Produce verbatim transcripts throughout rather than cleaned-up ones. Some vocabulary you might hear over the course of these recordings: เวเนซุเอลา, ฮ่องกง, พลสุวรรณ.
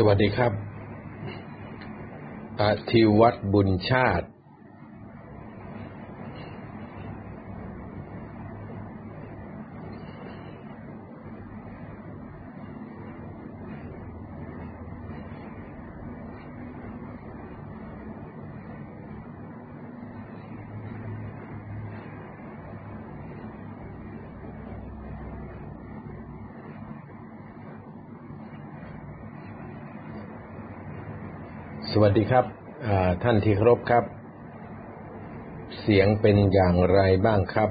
สวัสดีครับอธิวัฒน์บุญชาติสวัสดีครับท่านที่เคารพครับเสียงเป็นอย่างไรบ้างครับ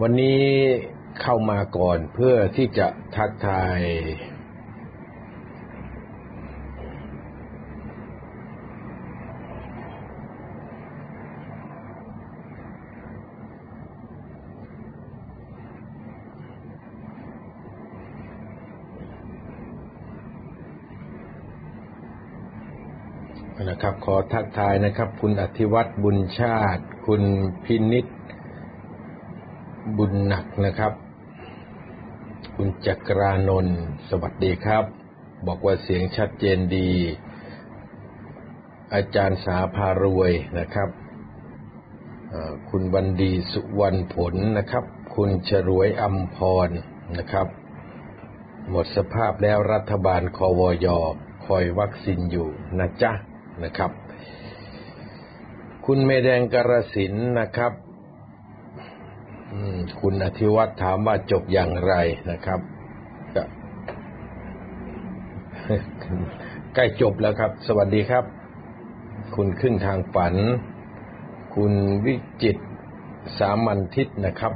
วันนี้เข้ามาก่อนเพื่อที่จะทักทายนะครับขอทักทายนะครับคุณอธิวัฒน์บุญชาติคุณพินิจบุญหนักนะครับคุณจักรานนท์สวัสดีครับบอกว่าเสียงชัดเจนดีอาจารย์สาพารวยนะครับคุณวันดีสุวรรณผลนะครับคุณฉรวยอัมพรนะครับหมดสภาพแล้วรัฐบาลควยคอยวัคซีนอยู่นะจ๊ะนะครับคุณเมแดงกรสินนะครับคุณอธิวัฒน์ถามว่าจบอย่างไรนะครับใกล้จบแล้วครับสวัสดีครับคุณขึ้นทางฝันคุณวิจิตรสามัญทิศนะครับ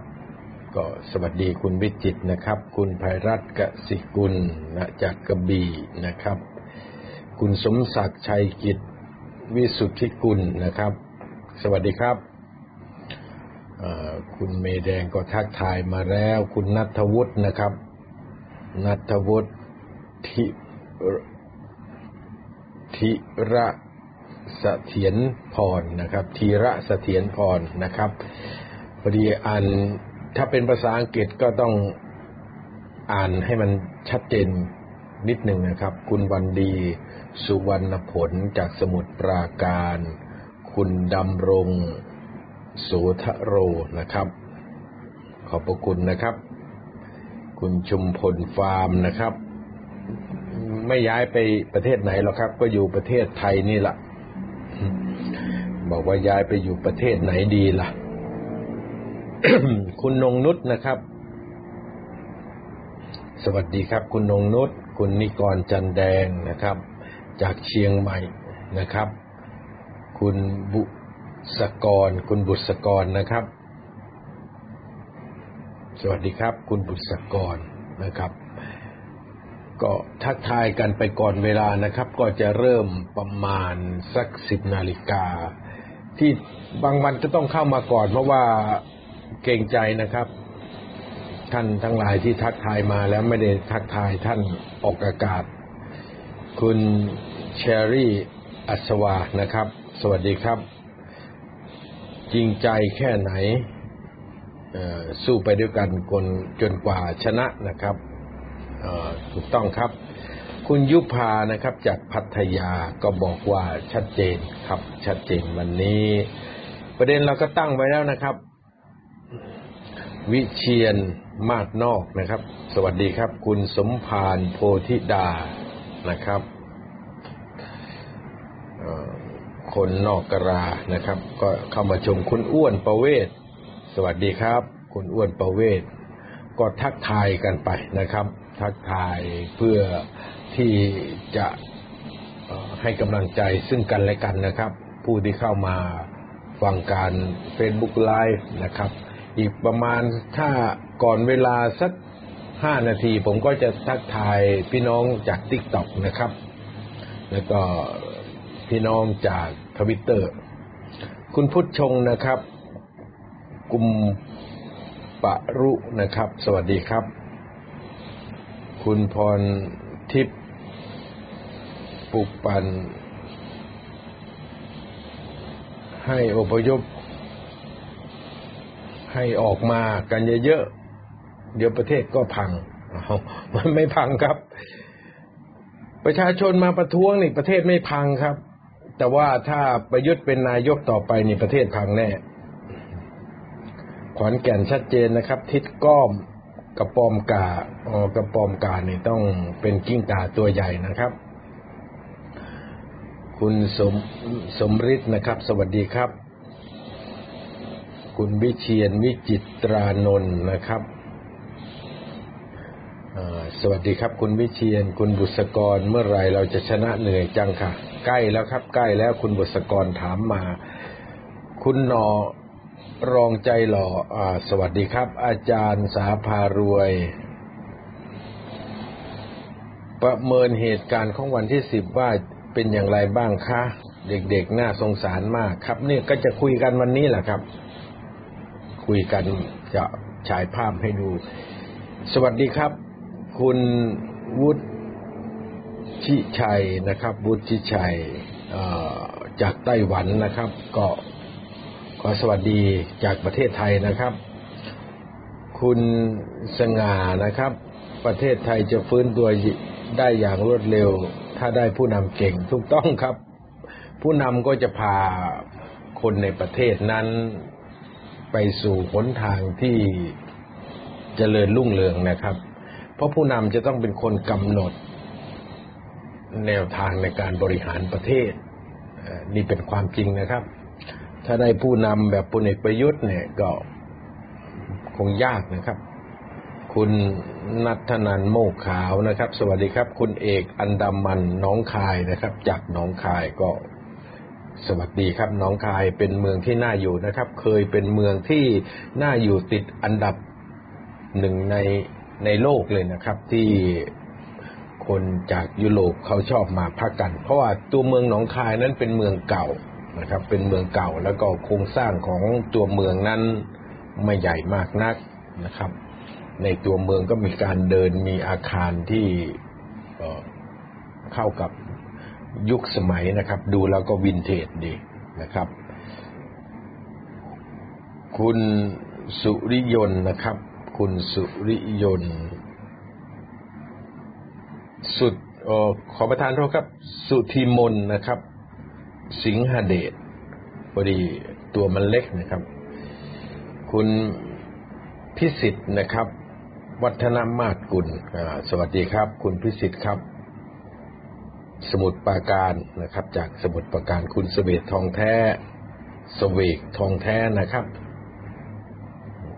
ก็สวัสดีคุณวิจิตรนะครับคุณภัยรัตน์กสิกุลนะจากกระบี่นะครับคุณสมศักดิ์ชัยกิจวิสุทธิกุลนะครับสวัสดีครับคุณเมแดงก็ทักทายมาแล้วคุณณัฐวุฒินะครับณัฐวุฒิธิธิระเสถียรพรนะครับธีระเสถียรพรนะครับพอดีอ่านถ้าเป็นภาษาอังกฤษก็ต้องอ่านให้มันชัดเจนนิดหนึ่งนะครับคุณวันดีสุวรรณผลจากสมุทรปราการคุณดำรงโสทโรนะครับขอบพระคุณนะครับคุณชุมพลฟาร์มนะครับไม่ย้ายไปประเทศไหนหรอกครับก็อยู่ประเทศไทยนี่ล่ะบอกว่าย้ายไปอยู่ประเทศไหนดีล่ะ คุณนงนุชนะครับสวัสดีครับคุณนงนุชคุณนิกรจันแดงนะครับจากเชียงใหม่นะครับคุณบุษกรคุณบุษกรนะครับสวัสดีครับคุณบุษกรนะครับก็ทักทายกันไปก่อนเวลานะครับก็จะเริ่มประมาณสักสิบนาฬิกาที่บางวันจะต้องเข้ามาก่อนเพราะว่าเกรงใจนะครับท่านทั้งหลายที่ทักทายมาแล้วไม่ได้ทักทายท่านออกอากาศคุณเชอรี่อัศวานะครับสวัสดีครับจริงใจแค่ไหนสู้ไปด้วยกันคนจนกว่าชนะนะครับถูกต้องครับคุณยุพานะครับจากพัทยาก็บอกว่าชัดเจนครับชัดเจนวันนี้ประเด็นเราก็ตั้งไว้แล้วนะครับวิเชียรมาศนอกนะครับสวัสดีครับคุณสมภารโพธิดานะครับคนนอกกรานะครับก็เข้ามาชมคุณอ้วนประเวศสวัสดีครับคุณอ้วนประเวศก็ทักทายกันไปนะครับทักทายเพื่อที่จะให้กำลังใจซึ่งกันและกันนะครับผู้ที่เข้ามาฟังการ Facebook Live นะครับอีกประมาณถ้าก่อนเวลาสักห้านาทีผมก็จะทักทายพี่น้องจาก TikTok นะครับแล้วก็พี่น้องจาก Twitter คุณพุทธชงนะครับกุมปะรุนะครับสวัสดีครับคุณพรทิพย์ปุกปันให้อพยพให้ออกมากันเยอะๆเดี๋ยวประเทศก็พังมันไม่พังครับ ประชาชนมาประท้วงนี่ประเทศไม่พังครับแต่ว่าถ้าประยุทธ์เป็นนายกต่อไปนี่ประเทศพังแน่ขอนแก่นชัดเจนนะครับทิศก้อมกระปอมกาอ๋อกระปอมกานี่ต้องเป็นกิ้งก่าตัวใหญ่นะครับคุณสมสมฤทธิ์นะครับสวัสดีครับคุณวิเชียรวิจิตรานนท์นะครับสวัสดีครับคุณวิเชียรคุณบุษกรเมื่อไรเราจะชนะเหนื่อยจังค่ะใกล้แล้วครับใกล้แล้วคุณบุษกรถามมาคุณหนอรองใจหล่อสวัสดีครับอาจารย์สาภารวยประเมินเหตุการณ์ของวันที่สิบว่าเป็นอย่างไรบ้างคะเด็กๆน่าสงสารมากครับนี่ก็จะคุยกันวันนี้แหละครับคุยกันจะฉายภาพให้ดูสวัสดีครับคุณวุฒิชัยนะครับวุฒิชัยจากไต้หวันนะครับก็ขอสวัสดีจากประเทศไทยนะครับคุณสง่านะครับประเทศไทยจะฟื้นตัวได้อย่างรวดเร็วถ้าได้ผู้นำเก่งถูกต้องครับผู้นำก็จะพาคนในประเทศนั้นไปสู่หนทางที่เจริญรุ่งเรืองนะครับเพราะผู้นำจะต้องเป็นคนกำหนดแนวทางในการบริหารประเทศนี่เป็นความจริงนะครับถ้าได้ผู้นำแบบพลเอกประยุทธ์เนี่ยก็คงยากนะครับคุณนัทธนันท์โมกขาวนะครับสวัสดีครับคุณเอกอันดามันหนองคายนะครับจากหนองคายก็สวัสดีครับหนองคายเป็นเมืองที่น่าอยู่นะครับเคยเป็นเมืองที่น่าอยู่ติดอันดับหนึ่งในในโลกเลยนะครับที่คนจากยุโรปเขาชอบมาพักกันเพราะว่าตัวเมืองหนองคายนั้นเป็นเมืองเก่านะครับเป็นเมืองเก่าแล้วก็โครงสร้างของตัวเมืองนั้นไม่ใหญ่มากนักนะครับในตัวเมืองก็มีการเดินมีอาคารที่เข้ากับยุคสมัยนะครับดูแล้วก็วินเทจดีนะครับคุณสุริยนต์นะครับคุณสุริยนต์สุดขอประทานโทษครับสุธีมนนะครับสิงหเดชพอดีตัวมันเล็กนะครับคุณพิสิทธิ์นะครับวัฒนมาศกุลสวัสดีครับคุณพิสิทธิ์ครับสมุทรปราการนะครับจากสมุทรปราการคุณเสวกทองแท้เสวกทองแท้นะครับ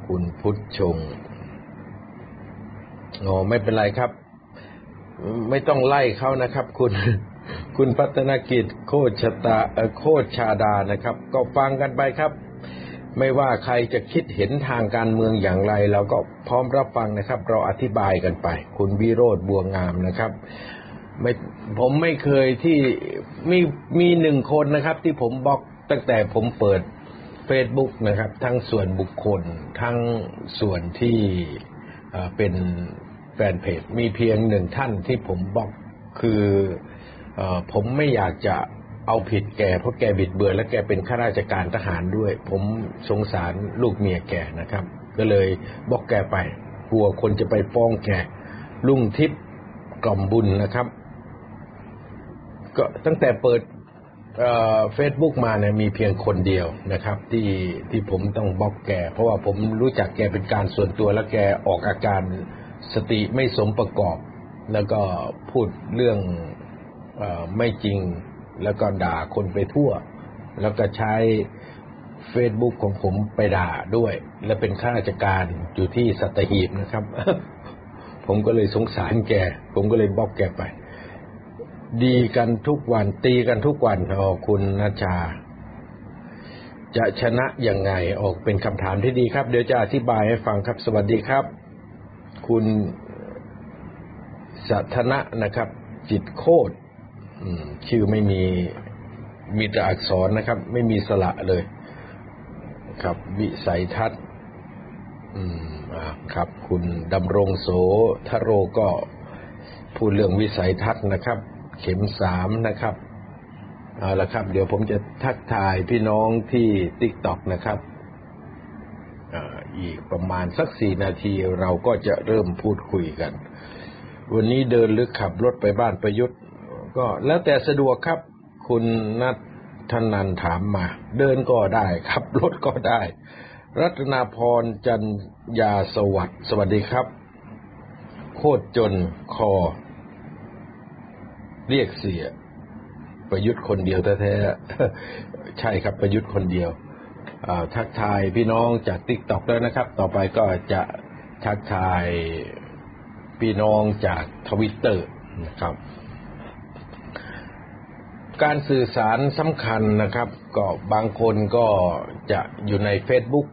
คุณพุทธชงอ๋อไม่เป็นไรครับไม่ต้องไล่เขานะครับคุณคุณพัฒนกิจโคชตาโคชชาดานะครับก็ฟังกันไปครับไม่ว่าใครจะคิดเห็นทางการเมืองอย่างไรเราก็พร้อมรับฟังนะครับเราอธิบายกันไปคุณวิโรจน์บัวงามนะครับไม่ผมไม่เคยที่มีมีหนึ่งคนนะครับที่ผมบล็อกตั้งแต่ผมเปิด Facebook นะครับทั้งส่วนบุคคลทั้งส่วนที่เป็นแฟนเพจมีเพียงหนึ่งท่านที่ผมบล็อกคือผมไม่อยากจะเอาผิดแกเพราะแกบิดเบือนและแกเป็นข้าราชการทหารด้วยผมสงสารลูกเมียแกนะครับก็เลยบล็อกแกไปกลัวคนจะไปฟ้องแกลุงทิพย์กล่อมบุญนะครับก็ตั้งแต่เปิดเอ่อ Facebook มาเนี่ยมีเพียงคนเดียวนะครับที่ที่ผมต้องบล็อกแกเพราะว่าผมรู้จักแกเป็นการส่วนตัวและแกออกอาการสติไม่สมประกอบแล้วก็พูดเรื่องเอ่อไม่จริงแล้วก็ด่าคนไปทั่วแล้วก็ใช้ Facebook ของผมไปด่าด้วยและเป็นข้าราชการอยู่ที่สัตหีบนะครับ ผมก็เลยสงสารแกผมก็เลยบล็อกแกไปดีกันทุกวันตีกันทุกวันอ๋อคุณนัชชาจะชนะยังไงออกเป็นคำถามที่ดีครับเดี๋ยวจะอธิบายให้ฟังครับสวัสดีครับคุณสัทนะนะครับจิตโคตรชื่อไม่มีมีแต่อักษรนะครับไม่มีสระเลยครับวิสัยทัศน์อืมอ่าครับคุณดำรงโสทโรก็พูดเรื่องวิสัยทัศน์นะครับเข็มสามนะครับเอาละครับเดี๋ยวผมจะทักทายพี่น้องที่ TikTok นะครับอ่าอีกประมาณสักสี่นาทีเราก็จะเริ่มพูดคุยกันวันนี้เดินหรือขับรถไปบ้านประยุทธ์ ก็แล้วแต่สะดวกครับคุณนัทธนันถามมาเดินก็ได้ขับรถก็ได้รัตนาพรจันยาสวัสดิ์สวัสดีครับโคตรจนคอเรียกเสียประยุทธ์คนเดียวแท้ๆใช่ครับประยุทธ์คนเดียวทักทายพี่น้องจาก ติ๊กต็อก ด้วยนะครับต่อไปก็จะทักทายพี่น้องจาก ทวิตเตอร์ นะครับการสื่อสารสำคัญนะครับก็บางคนก็จะอยู่ใน เฟซบุ๊ก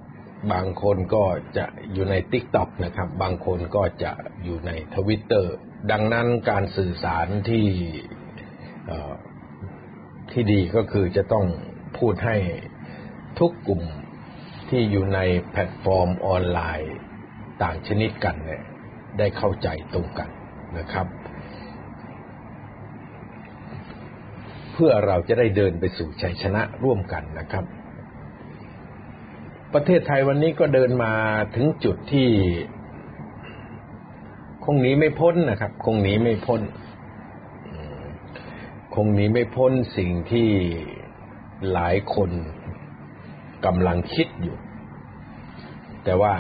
บางคนก็จะอยู่ใน ติ๊กต็อก นะครับบางคนก็จะอยู่ใน ทวิตเตอร์ ดังนั้นการสื่อสารที่ที่ดีก็คือจะต้องพูดให้ทุกกลุ่มที่อยู่ในแพลตฟอร์มออนไลน์ต่างชนิดกันเนี่ยได้เข้าใจตรงกันนะครับเพื่อเราจะได้เดินไปสู่ชัยชนะร่วมกันนะครับประเทศไทยวันนี้ก็เดินมาถึงจุดที่คงหนีไม่พ้นนะครับคงหนีไม่พ้นคงหนีไม่พ้นสิ่งที่หลายคนกำลังคิดอยู่แต่ว่า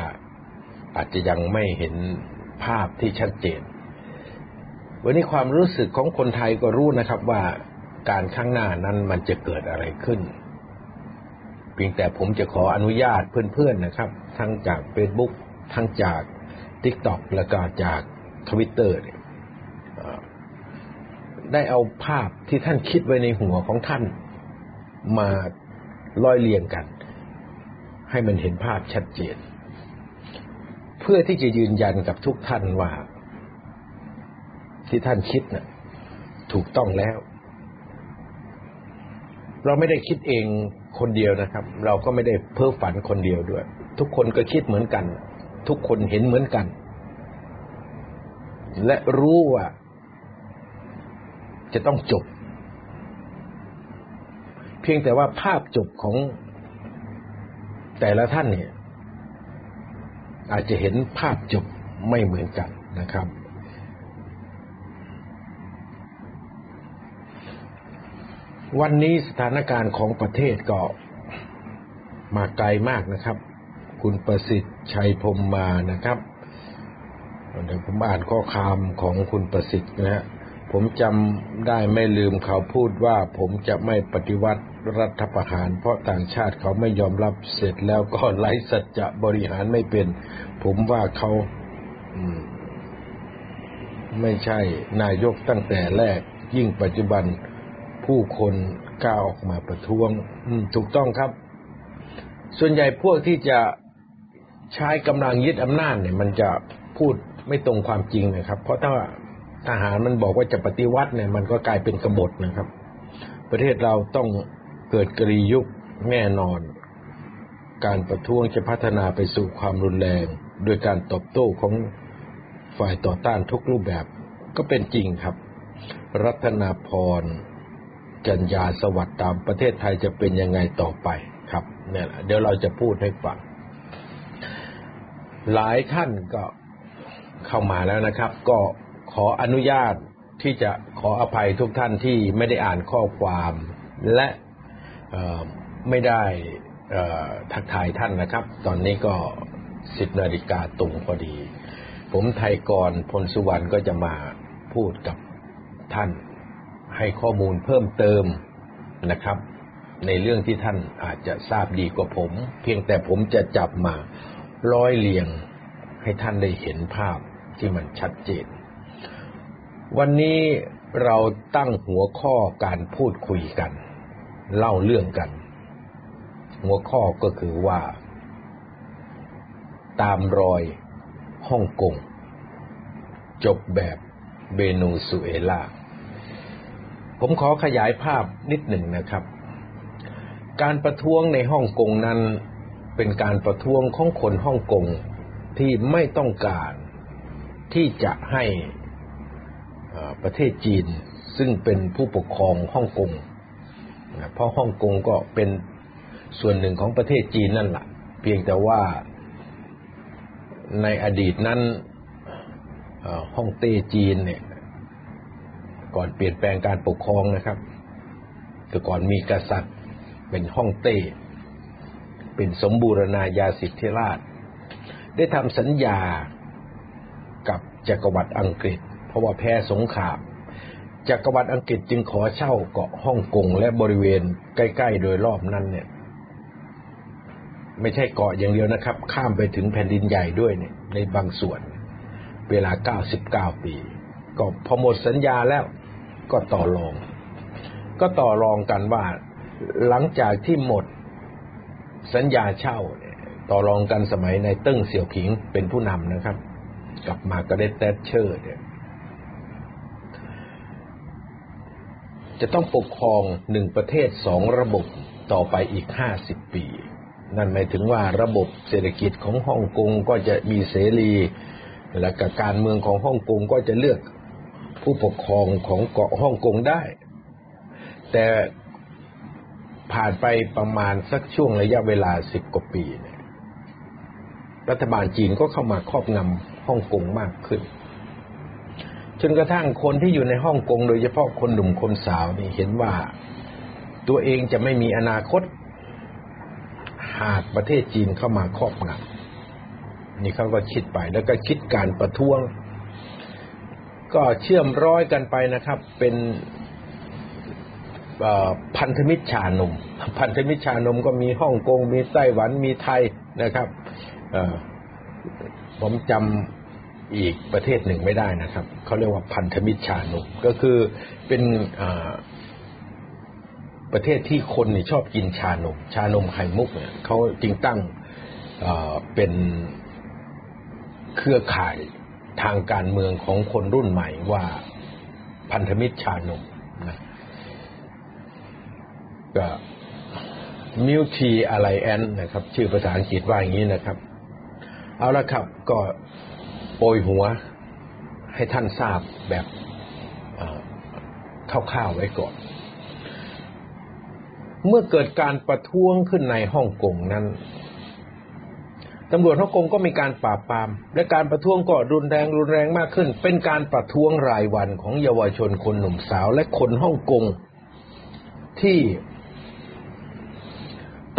อาจจะยังไม่เห็นภาพที่ชัดเจนวันนี้ความรู้สึกของคนไทยก็รู้นะครับว่าการข้างหน้านั้นมันจะเกิดอะไรขึ้นเพียงแต่ผมจะขออนุญาตเพื่อนๆนะครับทั้งจาก เฟซบุ๊ก ทั้งจาก ติ๊กต็อก แล้วก็จาก ทวิตเตอร์ เนี่ยได้เอาภาพที่ท่านคิดไว้ในหัวของท่านมาร้อยเรียงกันให้มันเห็นภาพชัดเจนเพื่อที่จะยืนยันกับทุกท่านว่าที่ท่านคิดน่ะถูกต้องแล้วเราไม่ได้คิดเองคนเดียวนะครับเราก็ไม่ได้เพ้อฝันคนเดียวด้วยทุกคนก็คิดเหมือนกันทุกคนเห็นเหมือนกันและรู้ว่าจะต้องจบเพียงแต่ว่าภาพจบของแต่ละท่านเนี่ยอาจจะเห็นภาพจบไม่เหมือนกันนะครับวันนี้สถานการณ์ของประเทศก็มาไกลมากนะครับคุณประสิทธิ์ชัยพรมมานะครับเดี๋ยวผมอ่านข้อความของคุณประสิทธิ์นะฮะผมจำได้ไม่ลืมเขาพูดว่าผมจะไม่ปฏิวัติรัฐประหารเพราะต่างชาติเขาไม่ยอมรับเสร็จแล้วก็ไร้สัจจะบริหารไม่เป็นผมว่าเขาไม่ใช่นายกตั้งแต่แรกยิ่งปัจจุบันผู้คนกล้าออกมาประท้วงถูกต้องครับส่วนใหญ่พวกที่จะใช้กำลังยึดอำนาจเนี่ยมันจะพูดไม่ตรงความจริงนะครับเพราะถ้าทหารมันบอกว่าจะปฏิวัติเนี่ยมันก็กลายเป็นกบฏนะครับประเทศเราต้องเกิดกรียุคแน่นอนการประท้วงจะพัฒนาไปสู่ความรุนแรงโดยการตอบโต้ของฝ่ายต่อต้านทุกรูปแบบก็เป็นจริงครับรัตนาพรจันยาสวัสดิ์ตามประเทศไทยจะเป็นยังไงต่อไปครับเนี่ยเดี๋ยวเราจะพูดให้ฟังหลายท่านก็เข้ามาแล้วนะครับก็ขออนุญาตที่จะขออภัยทุกท่านที่ไม่ได้อ่านข้อความและไม่ได้ทักทายท่านนะครับตอนนี้ก็สิบนาฬิกาตรงพอดีผมไทยกรพลสุวรรณก็จะมาพูดกับท่านให้ข้อมูลเพิ่มเติมนะครับในเรื่องที่ท่านอาจจะทราบดีกว่าผมเพียงแต่ผมจะจับมาร้อยเรียงให้ท่านได้เห็นภาพที่มันชัดเจนวันนี้เราตั้งหัวข้อการพูดคุยกันเล่าเรื่องกันหัวข้อก็คือว่าตามรอยฮ่องกงจบแบบเวเนซุเอลาผมขอขยายภาพนิดหนึ่งนะครับการประท้วงในฮ่องกงนั้นเป็นการประท้วงของคนฮ่องกงที่ไม่ต้องการที่จะให้ประเทศจีนซึ่งเป็นผู้ปกครองฮ่องกงเพราะฮ่องกงก็เป็นส่วนหนึ่งของประเทศจีนนั่นแหละเพียงแต่ว่าในอดีตนั้นฮ่องเต้จีนเนี่ย ก่อนเปลี่ยนแปลงการปกครองนะครับแต่ก่อนมีกษัตริย์เป็นฮ่องเต้เป็นสมบูรณาญาสิทธิราชได้ทำสัญญากับจักรวรรดิอังกฤษเพราะว่าแพ้สงครามจักรวรรดิอังกฤษจึงขอเช่าเกาะฮ่องกงและบริเวณใกล้ๆโดยรอบนั้นเนี่ยไม่ใช่เกาะอย่างเดียวนะครับข้ามไปถึงแผ่นดินใหญ่ด้วยเนี่ยในบางส่วนเวลาเก้าสิบเก้าปีก็พอหมดสัญญาแล้วก็ต่อรองก็ต่อรองกันว่าหลังจากที่หมดสัญญาเช่าต่อรองกันสมัยนายเติ้งเสี่ยวผิงเป็นผู้นำนะครับกลับมาก็ได้แทชเชอร์เนี่ยจะต้องปกครองหนึ่งประเทศสองระบบต่อไปอีกห้าสิบปีนั่นหมายถึงว่าระบบเศรษฐกิจของฮ่องกงก็จะมีเสรีและกับการเมืองของฮ่องกงก็จะเลือกผู้ปกครองของเกาะฮ่องกงได้แต่ผ่านไปประมาณสักช่วงระยะเวลาสิบกว่าปีเนี่ยรัฐบาลจีนก็เข้ามาครอบงำฮ่องกงมากขึ้นจนกระทั่งคนที่อยู่ในฮ่องกงโดยเฉพาะคนหนุ่มคนสาวนี่เห็นว่าตัวเองจะไม่มีอนาคตหากประเทศจีนเข้ามาครอบงำนี่เขาก็คิดไปแล้วก็คิดการประท้วงก็เชื่อมร้อยกันไปนะครับเป็นพันธมิตรชานมพันธมิตรชานมก็มีฮ่องกงมีไต้หวันมีไทยนะครับผมจำอีกประเทศหนึ่งไม่ได้นะครับเขาเรียกว่าพันธมิตรชานมก็คือเป็นประเทศที่คนชอบกินชานมชานมไข่มุกเนี่ยเขาจึงตั้งเป็นเครือข่ายทางการเมืองของคนรุ่นใหม่ว่าพันธมิตรชานมนะก็มิวทีอะไรแอนนะครับชื่อภาษาอังกฤษว่าอย่างนี้นะครับเอาละครับก็โปรยหัวให้ท่านทราบแบบคร่าวๆไว้ก่อนเมื่อเกิดการประท้วงขึ้นในฮ่องกงนั้นตำรวจฮ่องกงก็มีการปราบปรามและการประท้วงก็รุนแรงรุนแรงมากขึ้นเป็นการประท้วงรายวันของเยาวชนคนหนุ่มสาวและคนฮ่องกงที่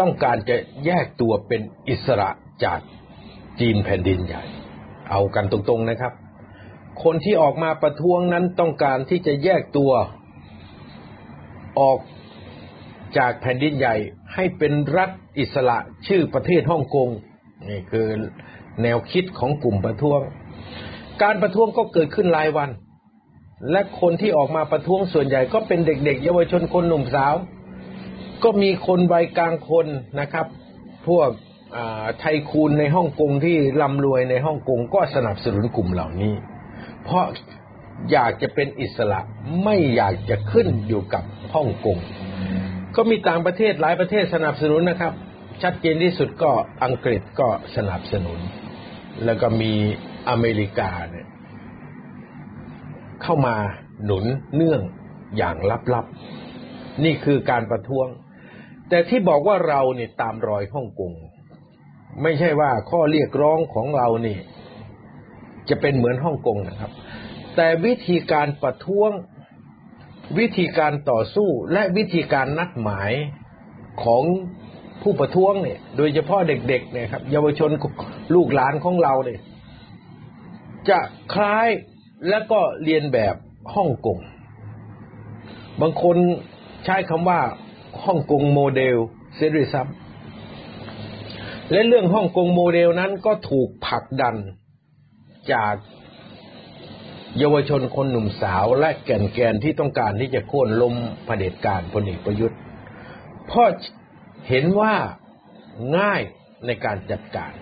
ต้องการจะแยกตัวเป็นอิสระจากจีนแผ่นดินใหญ่เอากันตรงๆนะครับคนที่ออกมาประท้วงนั้นต้องการที่จะแยกตัวออกจากแผ่นดินใหญ่ให้เป็นรัฐอิสระชื่อประเทศฮ่องกงนี่คือแนวคิดของกลุ่มประท้วงการประท้วงก็เกิดขึ้นรายวันและคนที่ออกมาประท้วงส่วนใหญ่ก็เป็นเด็กๆเยาวชนคนหนุ่มสาวก็มีคนวัยกลางคนนะครับพวกไทคูนในฮ่องกงที่ร่ำรวยในฮ่องกงก็สนับสนุนกลุ่มเหล่านี้เพราะอยากจะเป็นอิสระไม่อยากจะขึ้นอยู่กับฮ่องกงก็มีต่างประเทศหลายประเทศสนับสนุนนะครับชัดเจนที่สุดก็อังกฤษก็สนับสนุนแล้วก็มีอเมริกาเนี่ยเข้ามาหนุนเนื่องอย่างลับๆนี่คือการประท้วงแต่ที่บอกว่าเราเนี่ยตามรอยฮ่องกงไม่ใช่ว่าข้อเรียกร้องของเรานี่จะเป็นเหมือนฮ่องกงนะครับแต่วิธีการประท้วงวิธีการต่อสู้และวิธีการนัดหมายของผู้ประท้วงเนี่ยโดยเฉพาะเด็กๆเนี่ยครับเยาวชนลูกหลานของเราเนี่ยจะคล้ายและก็เรียนแบบฮ่องกงบางคนใช้คำว่าฮ่องกงโมเดลเสรีซับและเรื่องฮ่องกงโมเดลนั้นก็ถูกผลักดันจากเยาวชนคนหนุ่มสาวและแก่นแกนที่ต้องการที่จะโค่นล้มเผด็จการพลเอกประยุทธ์เพราะเห็นว่าง่ายในการจัดการ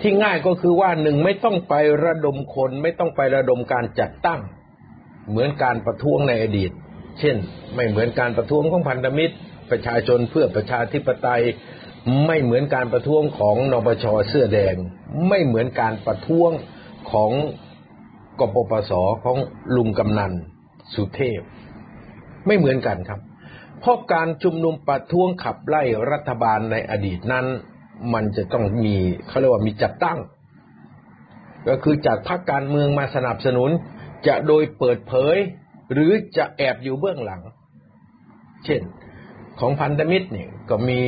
ที่ง่ายก็คือว่าหนึ่งไม่ต้องไประดมคนไม่ต้องไประดมการจัดตั้งเหมือนการประท้วงในอดีตเช่นไม่เหมือนการประท้วงของพันธมิตรประชาชนเพื่อประชาธิปไตยไม่เหมือนการประท้วงของนปชเสื้อแดงไม่เหมือนการประท้วงของกปปสของลุงกำนันสุเทพไม่เหมือนกันครับเพราะการชุมนุมประท้วงขับไล่รัฐบาลในอดีตนั้นมันจะต้องมีเขาเรียกว่ามีจัดตั้งก็คือจากพรรคการเมืองมาสนับสนุนจะโดยเปิดเผย หรือจะแอบอยู่เบื้องหลังเช่นของพันธมิตรเนี่ยก็มี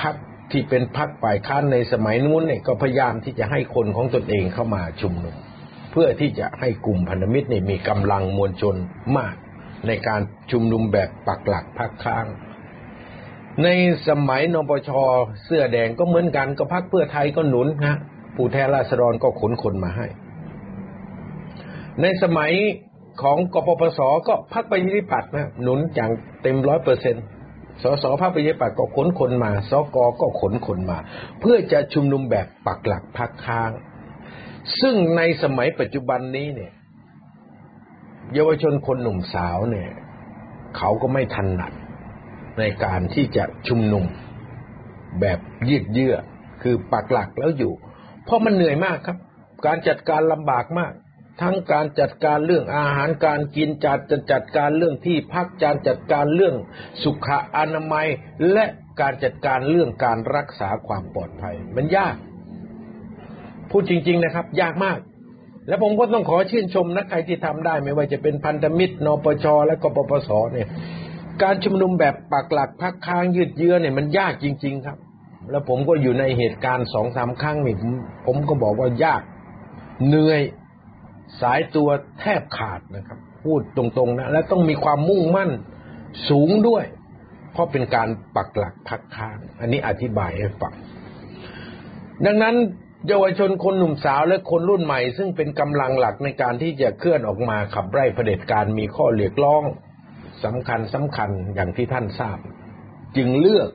พรรคที่เป็นพรรคฝ่ายค้านในสมัยนู้นเนี่ยก็พยายามที่จะให้คนของตนเองเข้ามาชุมนุมเพื่อที่จะให้กลุ่มพันธมิตรเนี่ยมีกำลังมวลชนมากในการชุมนุมแบบปักหลักพักค้างในสมัยนปชเสื้อแดงก็เหมือนกันก็พรรคเพื่อไทยก็หนุนฮะผู้แทนราษฎรก็ขนคนมาให้ในสมัยของกปปสก็พรรคประชาธิปัตย์นะหนุนอย่างเต็ม ร้อยเปอร์เซ็นต์ สสพรรคประชาธิปัตย์ก็ขนคนมาสกก็ขนคนมาเพื่อจะชุมนุมแบบปักหลักพักค้างซึ่งในสมัยปัจจุบันนี้เนี่ยเยาวชนคนหนุ่มสาวเนี่ยเขาก็ไม่ถนัดในการที่จะชุมนุมแบบยืดเยื้อคือปักหลักแล้วอยู่เพราะมันเหนื่อยมากครับการจัดการลำบากมากทั้งการจัดการเรื่องอาหารการกินจัดจะจัดการเรื่องที่พักการจัดการเรื่องสุขอนามัยและการจัดการเรื่องการรักษาความปลอดภัยมันยากพูดจริงๆนะครับยากมากและผมก็ต้องขอชื่นชมนะใครที่ทำได้ไม่ว่าจะเป็นพันธมิตรนปชและกปปสเนี่ยการชุมนุมแบบปักหลักพักค้างยืดเยื้อเนี่ยมันยากจริงๆครับแล้วผมก็อยู่ในเหตุการณ์ สองสาม ครั้งนี่ผมก็บอกว่ายากเหนื่อยสายตัวแทบขาดนะครับพูดตรงๆนะและต้องมีความมุ่งมั่นสูงด้วยเพราะเป็นการปักหลักพักค้างอันนี้อธิบายให้ฟังดังนั้นเยาวชนคนหนุ่มสาวและคนรุ่นใหม่ซึ่งเป็นกำลังหลักในการที่จะเคลื่อนออกมาขับไล่เผด็จการมีข้อเรียกร้องสำคัญสำคัญอย่างที่ท่านทราบจึงเลือก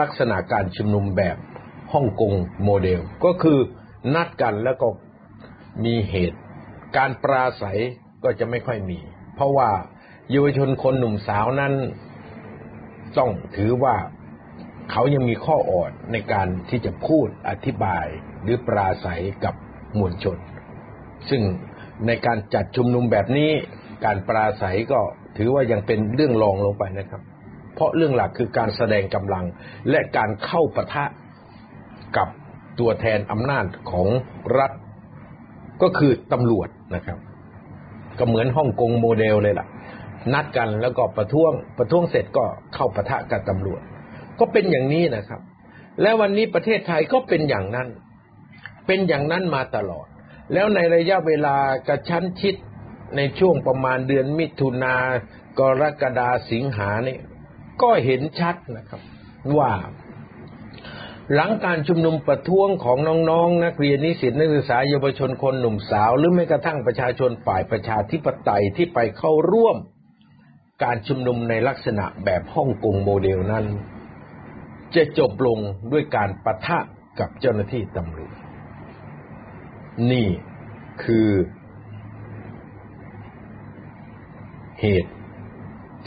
ลักษณะการชุมนุมแบบฮ่องกงโมเดลก็คือนัดกันแล้วก็มีเหตุการปราศัยก็จะไม่ค่อยมีเพราะว่าเยาวชนคนหนุ่มสาวนั้นต้องถือว่าเขายังมีข้ออ่อนในการที่จะพูดอธิบายหรือปราศัยกับมวลชนซึ่งในการจัดชุมนุมแบบนี้การปราศัยก็ถือว่ายังเป็นเรื่องรองลงไปนะครับเพราะเรื่องหลักคือการแสดงกำลังและการเข้าปะทะกับตัวแทนอำนาจของรัฐก็คือตำรวจนะครับก็เหมือนฮ่องกงโมเดลเลยล่ะนัดกันแล้วก็ประท้วงประท้วงเสร็จก็เข้าปะทะกับตำรวจก็เป็นอย่างนี้นะครับและวันนี้ประเทศไทยก็เป็นอย่างนั้นเป็นอย่างนั้นมาตลอดแล้วในระยะเวลากระชั้นชิดในช่วงประมาณเดือนมิถุนากรกฎาสิงหาเนี่ยก็เห็นชัดนะครับว่าหลังการชุมนุมประท้วงของน้องๆนักเรียนนิสิตนักศึกษาเยาวชนคนหนุ่มสาวหรือแม้กระทั่งประชาชนฝ่ายประชาธิปไตยที่ไปเข้าร่วมการชุมนุมในลักษณะแบบฮ่องกงโมเดลนั้นจะจบลงด้วยการปะทะกับเจ้าหน้าที่ตำรวจนี่คือเหตุ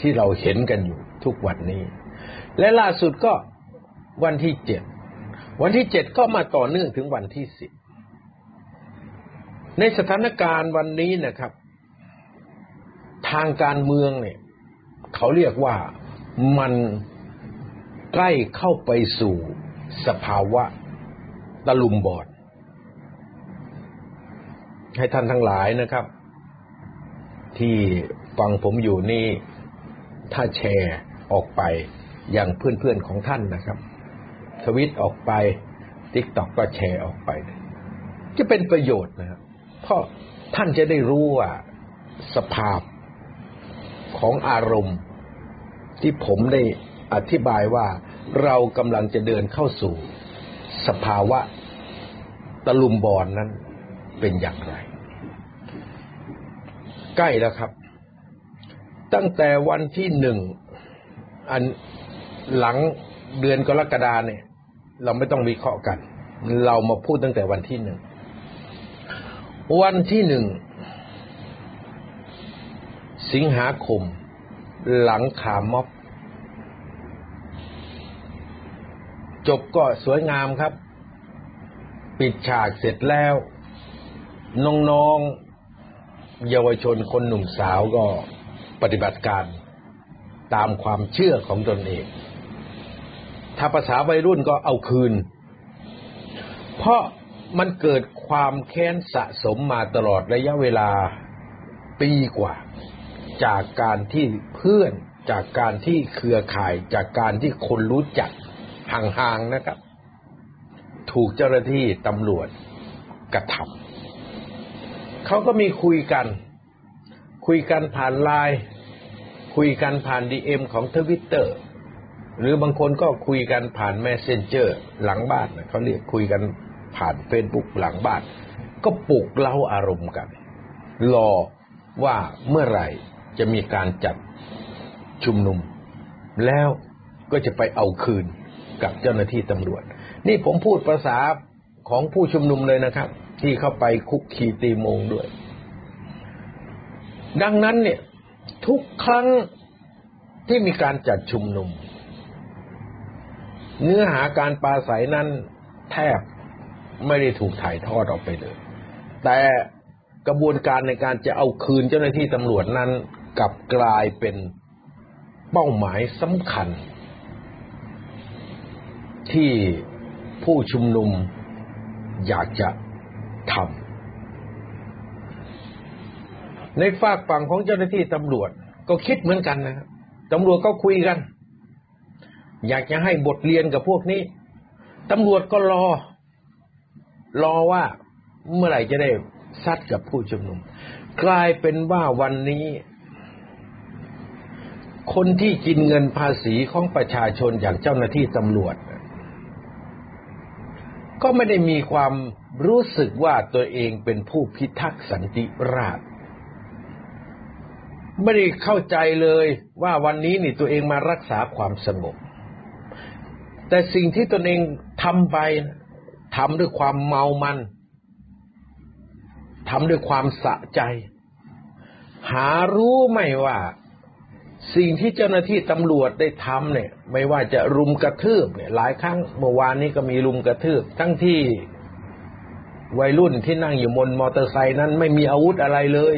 ที่เราเห็นกันอยู่ทุกวันนี้และล่าสุดก็วันที่เจ็ดวันที่เจ็ดก็มาต่อเนื่องถึงวันที่สิบในสถานการณ์วันนี้นะครับทางการเมืองเนี่ยเขาเรียกว่ามันใกล้เข้าไปสู่สภาวะตะลุมบอลให้ท่านทั้งหลายนะครับที่ฟังผมอยู่นี่ถ้าแชร์ออกไปอย่างเพื่อนๆของท่านนะครับทวิตออกไป TikTok ก็แชร์ออกไปจะเป็นประโยชน์นะครับเพราะท่านจะได้รู้ว่าสภาพของอารมณ์ที่ผมได้อธิบายว่าเรากำลังจะเดินเข้าสู่สภาวะตะลุมบอลนั้นเป็นอย่างไรใกล้แล้วครับตั้งแต่วันที่หนึ่งอันหลังเดือนกรกฎาเนี่ยเราไม่ต้องวิเคราะห์กันเรามาพูดตั้งแต่วันที่หนึ่งวันที่หนึ่งสิงหาคมหลังขาม็อบจบก็สวยงามครับปิดฉากเสร็จแล้วน้องๆเยาวชนคนหนุ่มสาวก็ปฏิบัติการตามความเชื่อของตนเองถ้าภาษาวัยรุ่นก็เอาคืนเพราะมันเกิดความแค้นสะสมมาตลอดระยะเวลา ปีกว่าจากการที่เพื่อนจากการที่เครือข่ายจากการที่คนรู้จักห่างๆนะครับถูกเจ้าหน้าที่ตำรวจกระทำเขาก็มีคุยกันคุยกันผ่านไลน์คุยกันผ่าน ดี เอ็ม ของ Twitter หรือบางคนก็คุยกันผ่าน Messenger หลังบ้านเขาเรียกคุยกันผ่าน Facebook หลังบ้านก็ปลุกเร้าอารมณ์กันรอว่าเมื่อไหร่จะมีการจัดชุมนุมแล้วก็จะไปเอาคืนกับเจ้าหน้าที่ตำรวจนี่ผมพูดภาษาของผู้ชุมนุมเลยนะครับที่เข้าไปคุกคีตีโมงด้วยดังนั้นเนี่ยทุกครั้งที่มีการจัดชุมนุมเนื้อหาการปราศัยนั้นแทบไม่ได้ถูกถ่ายทอดออกไปเลยแต่กระบวนการในการจะเอาคืนเจ้าหน้าที่ตำรวจนั้นกลับกลายเป็นเป้าหมายสำคัญที่ผู้ชุมนุมอยากจะทำในฝากฝั่งของเจ้าหน้าที่ตำรวจก็คิดเหมือนกันนะครับตำรวจก็คุยกันอยากจะให้บทเรียนกับพวกนี้ตำรวจก็รอรอว่าเมื่อไหร่จะได้ซัดกับผู้ชุมนุมกลายเป็นว่าวันนี้คนที่กินเงินภาษีของประชาชนอย่างเจ้าหน้าที่ตำรวจก็ไม่ได้มีความรู้สึกว่าตัวเองเป็นผู้พิทักษ์สันติราษฎร์ไม่ได้เข้าใจเลยว่าวันนี้นี่ตัวเองมารักษาความสงบแต่สิ่งที่ตนเองทำไปทำด้วยความเมามันทำด้วยความสะใจหารู้ไม่ว่าสิ่งที่เจ้าหน้าที่ตำรวจได้ทำเนี่ยไม่ว่าจะรุมกระทืบเนี่ยหลายครั้งเมื่อวานนี้ก็มีรุมกระทืบทั้งที่วัยรุ่นที่นั่งอยู่บนมอเตอร์ไซค์นั้นไม่มีอาวุธอะไรเลย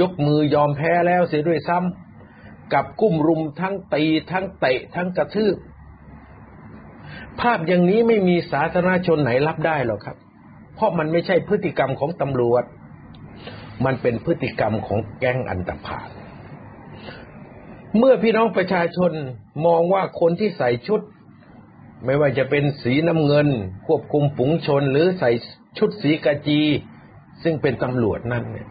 ยกมือยอมแพ้แล้วเสียด้วยซ้ำกับกุ้มรุมทั้งตีทั้งเตะทั้งกระทืบภาพอย่างนี้ไม่มีสาธารณชนไหนรับได้หรอกครับเพราะมันไม่ใช่พฤติกรรมของตำรวจมันเป็นพฤติกรรมของแก๊งอันธพาลเมื่อพี่น้องประชาชนมองว่าคนที่ใส่ชุดไม่ว่าจะเป็นสีน้ำเงินควบคุมฝูงชนหรือใส่ชุดสีกาจีซึ่งเป็นตำรวจนั่นเนี่ย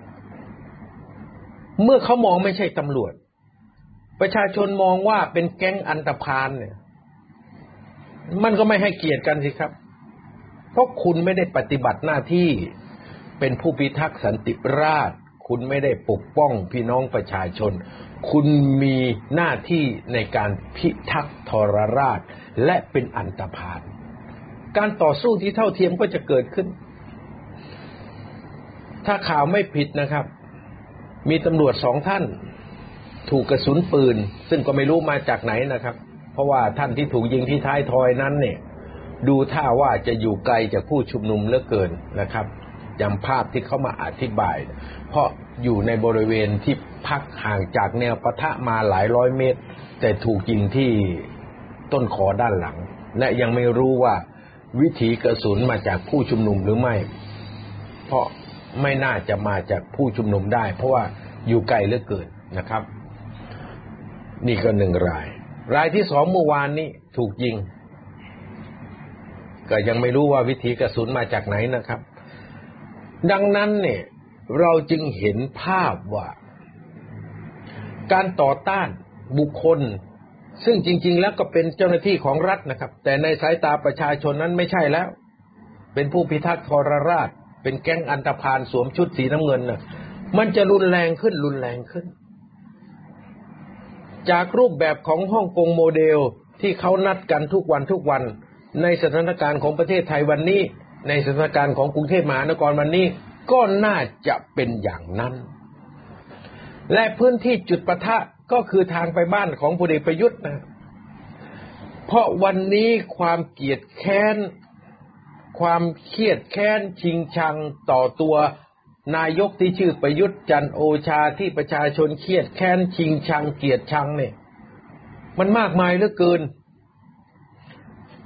เมื่อเขามองไม่ใช่ตำรวจประชาชนมองว่าเป็นแก๊งอันธพาลเนี่ยมันก็ไม่ให้เกียรติกันสิครับเพราะคุณไม่ได้ปฏิบัติหน้าที่เป็นผู้พิทักษ์สันติราษฎร์คุณไม่ได้ปกป้องพี่น้องประชาชนคุณมีหน้าที่ในการพิทักษ์ทรราชและเป็นอันธพาลการต่อสู้ที่เท่าเทียมก็จะเกิดขึ้นถ้าข่าวไม่ผิดนะครับมีตำรวจสองท่านถูกกระสุนปืนซึ่งก็ไม่รู้มาจากไหนนะครับเพราะว่าท่านที่ถูกยิงที่ท้ายทอยนั้นเนี่ยดูท่าว่าจะอยู่ไกลจากผู้ชุมนุมเหลือเกินนะครับอย่างภาพที่เขามาอธิบายเพราะอยู่ในบริเวณที่พักห่างจากแนวปะทะมาหลายร้อยเมตรแต่ถูกยิงที่ต้นคอด้านหลังและยังไม่รู้ว่าวิถีกระสุนมาจากผู้ชุมนุมหรือไม่เพราะไม่น่าจะมาจากผู้ชุมนุมได้เพราะว่าอยู่ไกลเหลือเกินนะครับนี่ก็หนึ่งรายรายที่สองเมื่อวานนี้ถูกยิงก็ยังไม่รู้ว่าวิถีกระสุนมาจากไหนนะครับดังนั้นเนี่ยเราจึงเห็นภาพว่าการต่อต้านบุคคลซึ่งจริงๆแล้วก็เป็นเจ้าหน้าที่ของรัฐนะครับแต่ในสายตาประชาชนนั้นไม่ใช่แล้วเป็นผู้พิทักษ์ทรราชเป็นแก๊งอันธพาลสวมชุดสีน้ำเงินนะมันจะรุนแรงขึ้นรุนแรงขึ้นจากรูปแบบของฮ่องกงโมเดลที่เขานัดกันทุกวันทุกวันในสถานการณ์ของประเทศไทยวันนี้ในสถานการณ์ของกรุงเทพมหานครวันนี้ก็น่าจะเป็นอย่างนั้นและพื้นที่จุดปะทะก็คือทางไปบ้านของพลเอกประยุทธ์นะเพราะวันนี้ความเกลียดแค้นความเครียดแค้นชิงชังต่อตัวนายกที่ชื่อประยุทธ์จันทร์โอชาที่ประชาชนเครียดแค้นชิงชังเกลียดชังเนี่ยมันมากมายเหลือเกิน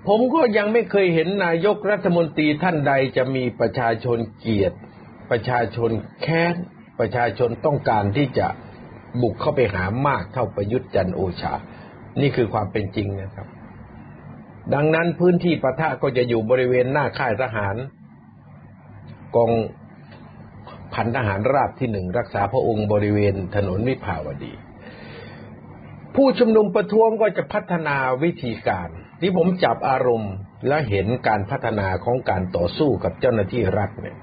ผมก็ยังไม่เคยเห็นนายกรัฐมนตรีท่านใดจะมีประชาชนเกลียดประชาชนแค้น ประชาชนต้องการที่จะบุกเข้าไปหามากเท่าประยุทธ์จันทร์โอชานี่คือความเป็นจริงนะครับดังนั้นพื้นที่ปะทะก็จะอยู่บริเวณหน้าค่ายทหารกองพันทหารราบที่หนึ่งรักษาพระองค์บริเวณถนนวิภาวดีผู้ชุมนุมประท้วงก็จะพัฒนาวิธีการที่ผมจับอารมณ์และเห็นการพัฒนาของการต่อสู้กับเจ้าหน้าที่รัฐเนี่ย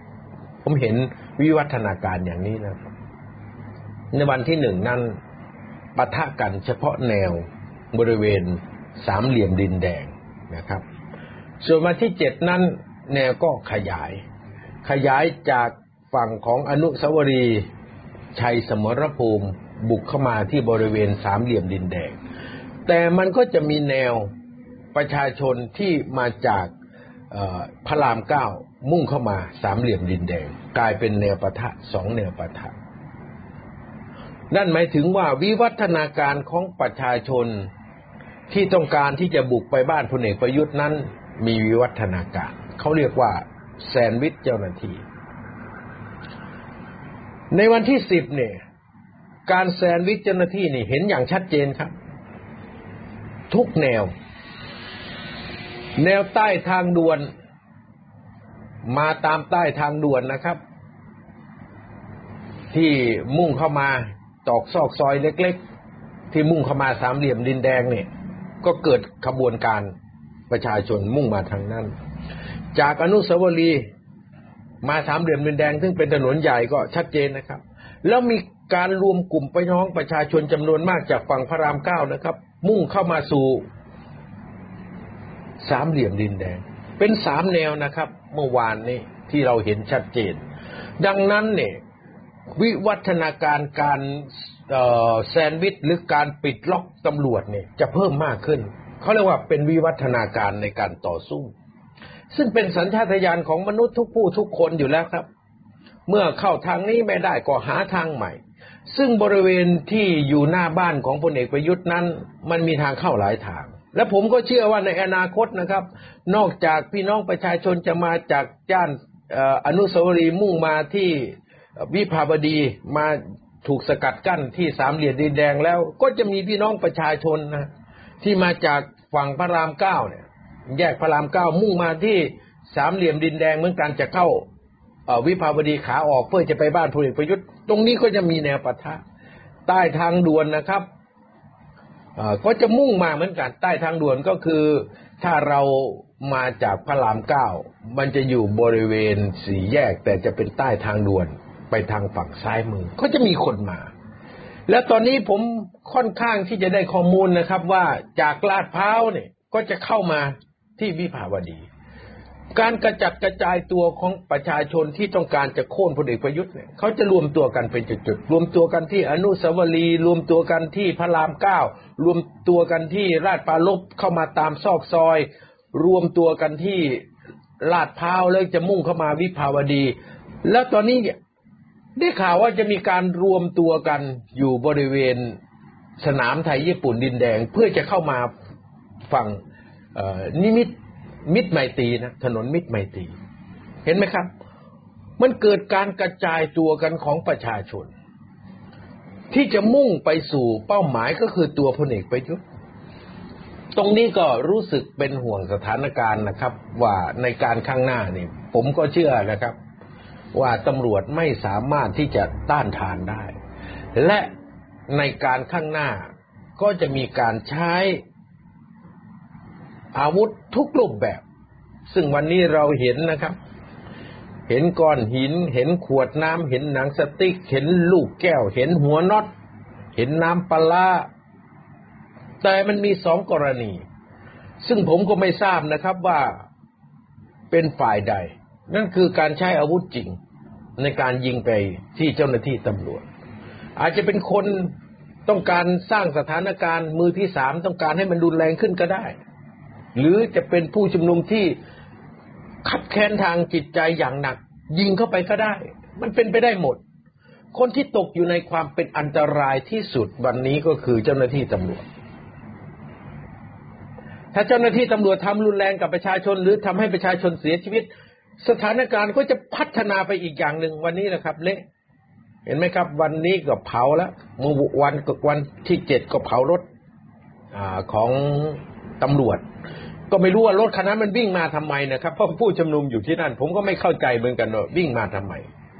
ผมเห็นวิวัฒนาการอย่างนี้นะครับในวันที่หนึ่งนั้นปะทะกันเฉพาะแนวบริเวณสามเหลี่ยมดินแดงนะครับส่วนวันที่เจ็ดนั้นแนวก็ขยายขยายจากฝั่งของอนุสาวรีย์ชัยสมรภูมิบุกเข้ามาที่บริเวณสามเหลี่ยมดินแดงแต่มันก็จะมีแนวประชาชนที่มาจากพระรามเก้ามุ่งเข้ามาสามเหลี่ยมดินแดงกลายเป็นแนวปะทะสองแนวปะทะนั่นหมายถึงว่าวิวัฒนาการของประชาชนที่ต้องการที่จะบุกไปบ้านพลเอกประยุทธ์นั้นมีวิวัฒนาการเขาเรียกว่าแซนด์วิชเจ้าหน้าที่ในวันที่สิบเนี่ยการแซนด์วิชเจ้าหน้าที่นี่เห็นอย่างชัดเจนครับทุกแนวแนวใต้ทางด่วนมาตามใต้ทางด่วนนะครับที่มุ่งเข้ามาตอกซอกซอยเล็กๆที่มุ่งเข้ามาสามเหลี่ยมดินแดงเนี่ยก็เกิดขบวนการประชาชนมุ่งมาทางนั้นจากอนุสาวรีย์มาสามเหลี่ยมดินแดงซึ่งเป็นถนนใหญ่ก็ชัดเจนนะครับแล้วมีการรวมกลุ่มพี่น้องประชาชนจำนวนมากจากฝั่งพระรามเก้านะครับมุ่งเข้ามาสู่สามเหลี่ยมดินแดงเป็นสามแนวนะครับเมื่อวานนี้ที่เราเห็นชัดเจนดังนั้นเนี่ยวิวัฒนาการการแซนด์วิชหรือการปิดล็อกตำรวจเนี่ยจะเพิ่มมากขึ้นเขาเรียกว่าเป็นวิวัฒนาการในการต่อสู้ซึ่งเป็นสัญชาตญาณของมนุษย์ทุกผู้ทุกคนอยู่แล้วครับเมื่อเข้าทางนี้ไม่ได้ก็หาทางใหม่ซึ่งบริเวณที่อยู่หน้าบ้านของพลเอกประยุทธ์นั้นมันมีทางเข้าหลายทางและผมก็เชื่อว่าในอนาคตนะครับนอกจากพี่น้องประชาชนจะมาจากย่านอนุสาวรีย์มุ่งมาที่วิภาวดีมาถูกสกัดกั้นที่สามเหลี่ยมดินแดงแล้วก็จะมีพี่น้องประชาชนนะที่มาจากฝั่งพระรามเก้าเนี่ยแยกพระรามเก้ามุ่งมาที่สามเหลี่ยมดินแดงเหมือนกันจะเข้าวิภาวดีขาออกเพื่อจะไปบ้านพลเอกประยุทธ์ตรงนี้ก็จะมีแนวปะทะใต้ทางด่วนนะครับก็จะมุ่งมาเหมือนกันใต้ทางด่วนก็คือถ้าเรามาจากพระรามเก้ามันจะอยู่บริเวณสี่แยกแต่จะเป็นใต้ทางด่วนไปทางฝั่งซ้ายมือก็จะมีคนมาและตอนนี้ผมค่อนข้างที่จะได้ข้อมูลนะครับว่าจากลาดพร้าวเนี่ยก็จะเข้ามาที่วิภาวดีการกระจัดกระจายตัวของประชาชนที่ต้องการจะโค่นพลเอกประยุทธ์เนี่ยเขาจะรวมตัวกันเป็นจุดๆรวมตัวกันที่อนุสาวรีย์รวมตัวกันที่พระรามเก้ารวมตัวกันที่ราชปรารภเข้ามาตามซอกซอยรวมตัวกันที่ลาดพร้าวแล้วจะมุ่งเข้ามาวิภาวดีแล้วตอนนี้ได้ข่าวว่าจะมีการรวมตัวกันอยู่บริเวณสนามไทยญี่ปุ่นดินแดงเพื่อจะเข้ามาฝั่งนิมิตมิตรไมตรีนะถนนมิตรไมตรีเห็นไหมครับมันเกิดการกระจายตัวกันของประชาชนที่จะมุ่งไปสู่เป้าหมายก็คือตัวพลเอกประยุทธ์ตรงนี้ก็รู้สึกเป็นห่วงสถานการณ์นะครับว่าในการข้างหน้านี่ผมก็เชื่อนะครับว่าตำรวจไม่สามารถที่จะต้านทานได้และในการข้างหน้าก็จะมีการใช้อาวุธทุกรูปแบบซึ่งวันนี้เราเห็นนะครับเห็นก้อนหินเห็นขวดน้ำเห็นหนังสติ๊กเห็นลูกแก้วเห็นหัวน็อตเห็นน้ำปลาแต่มันมีสองกรณีซึ่งผมก็ไม่ทราบนะครับว่าเป็นฝ่ายใดนั่นคือการใช้อาวุธจริงในการยิงไปที่เจ้าหน้าที่ตำรวจอาจจะเป็นคนต้องการสร้างสถานการณ์มือที่สามต้องการให้มันรุนแรงขึ้นก็ได้หรือจะเป็นผู้ชุมนุมที่ขับแค้นทางจิตใจอย่างหนักยิงเข้าไปก็ได้มันเป็นไปได้หมดคนที่ตกอยู่ในความเป็นอันตรายที่สุดวันนี้ก็คือเจ้าหน้าที่ตำรวจถ้าเจ้าหน้าที่ตำรวจทำรุนแรงกับประชาชนหรือทำให้ประชาชนเสียชีวิตสถานการณ์ก็จะพัฒนาไปอีกอย่างหนึ่งวันนี้นะครับเละ เห็นไหมครับวันนี้ก็เผาแล้วเมื่อวันก็วันที่เจ็ดก็เผารถอ่าของตำรวจก็ไม่รู้ว่ารถคันนั้นมันวิ่งมาทำไมนะครับเพราะผู้ชุมนุมอยู่ที่นั่นผมก็ไม่เข้าใจเหมือนกันว่าวิ่งมาทำไม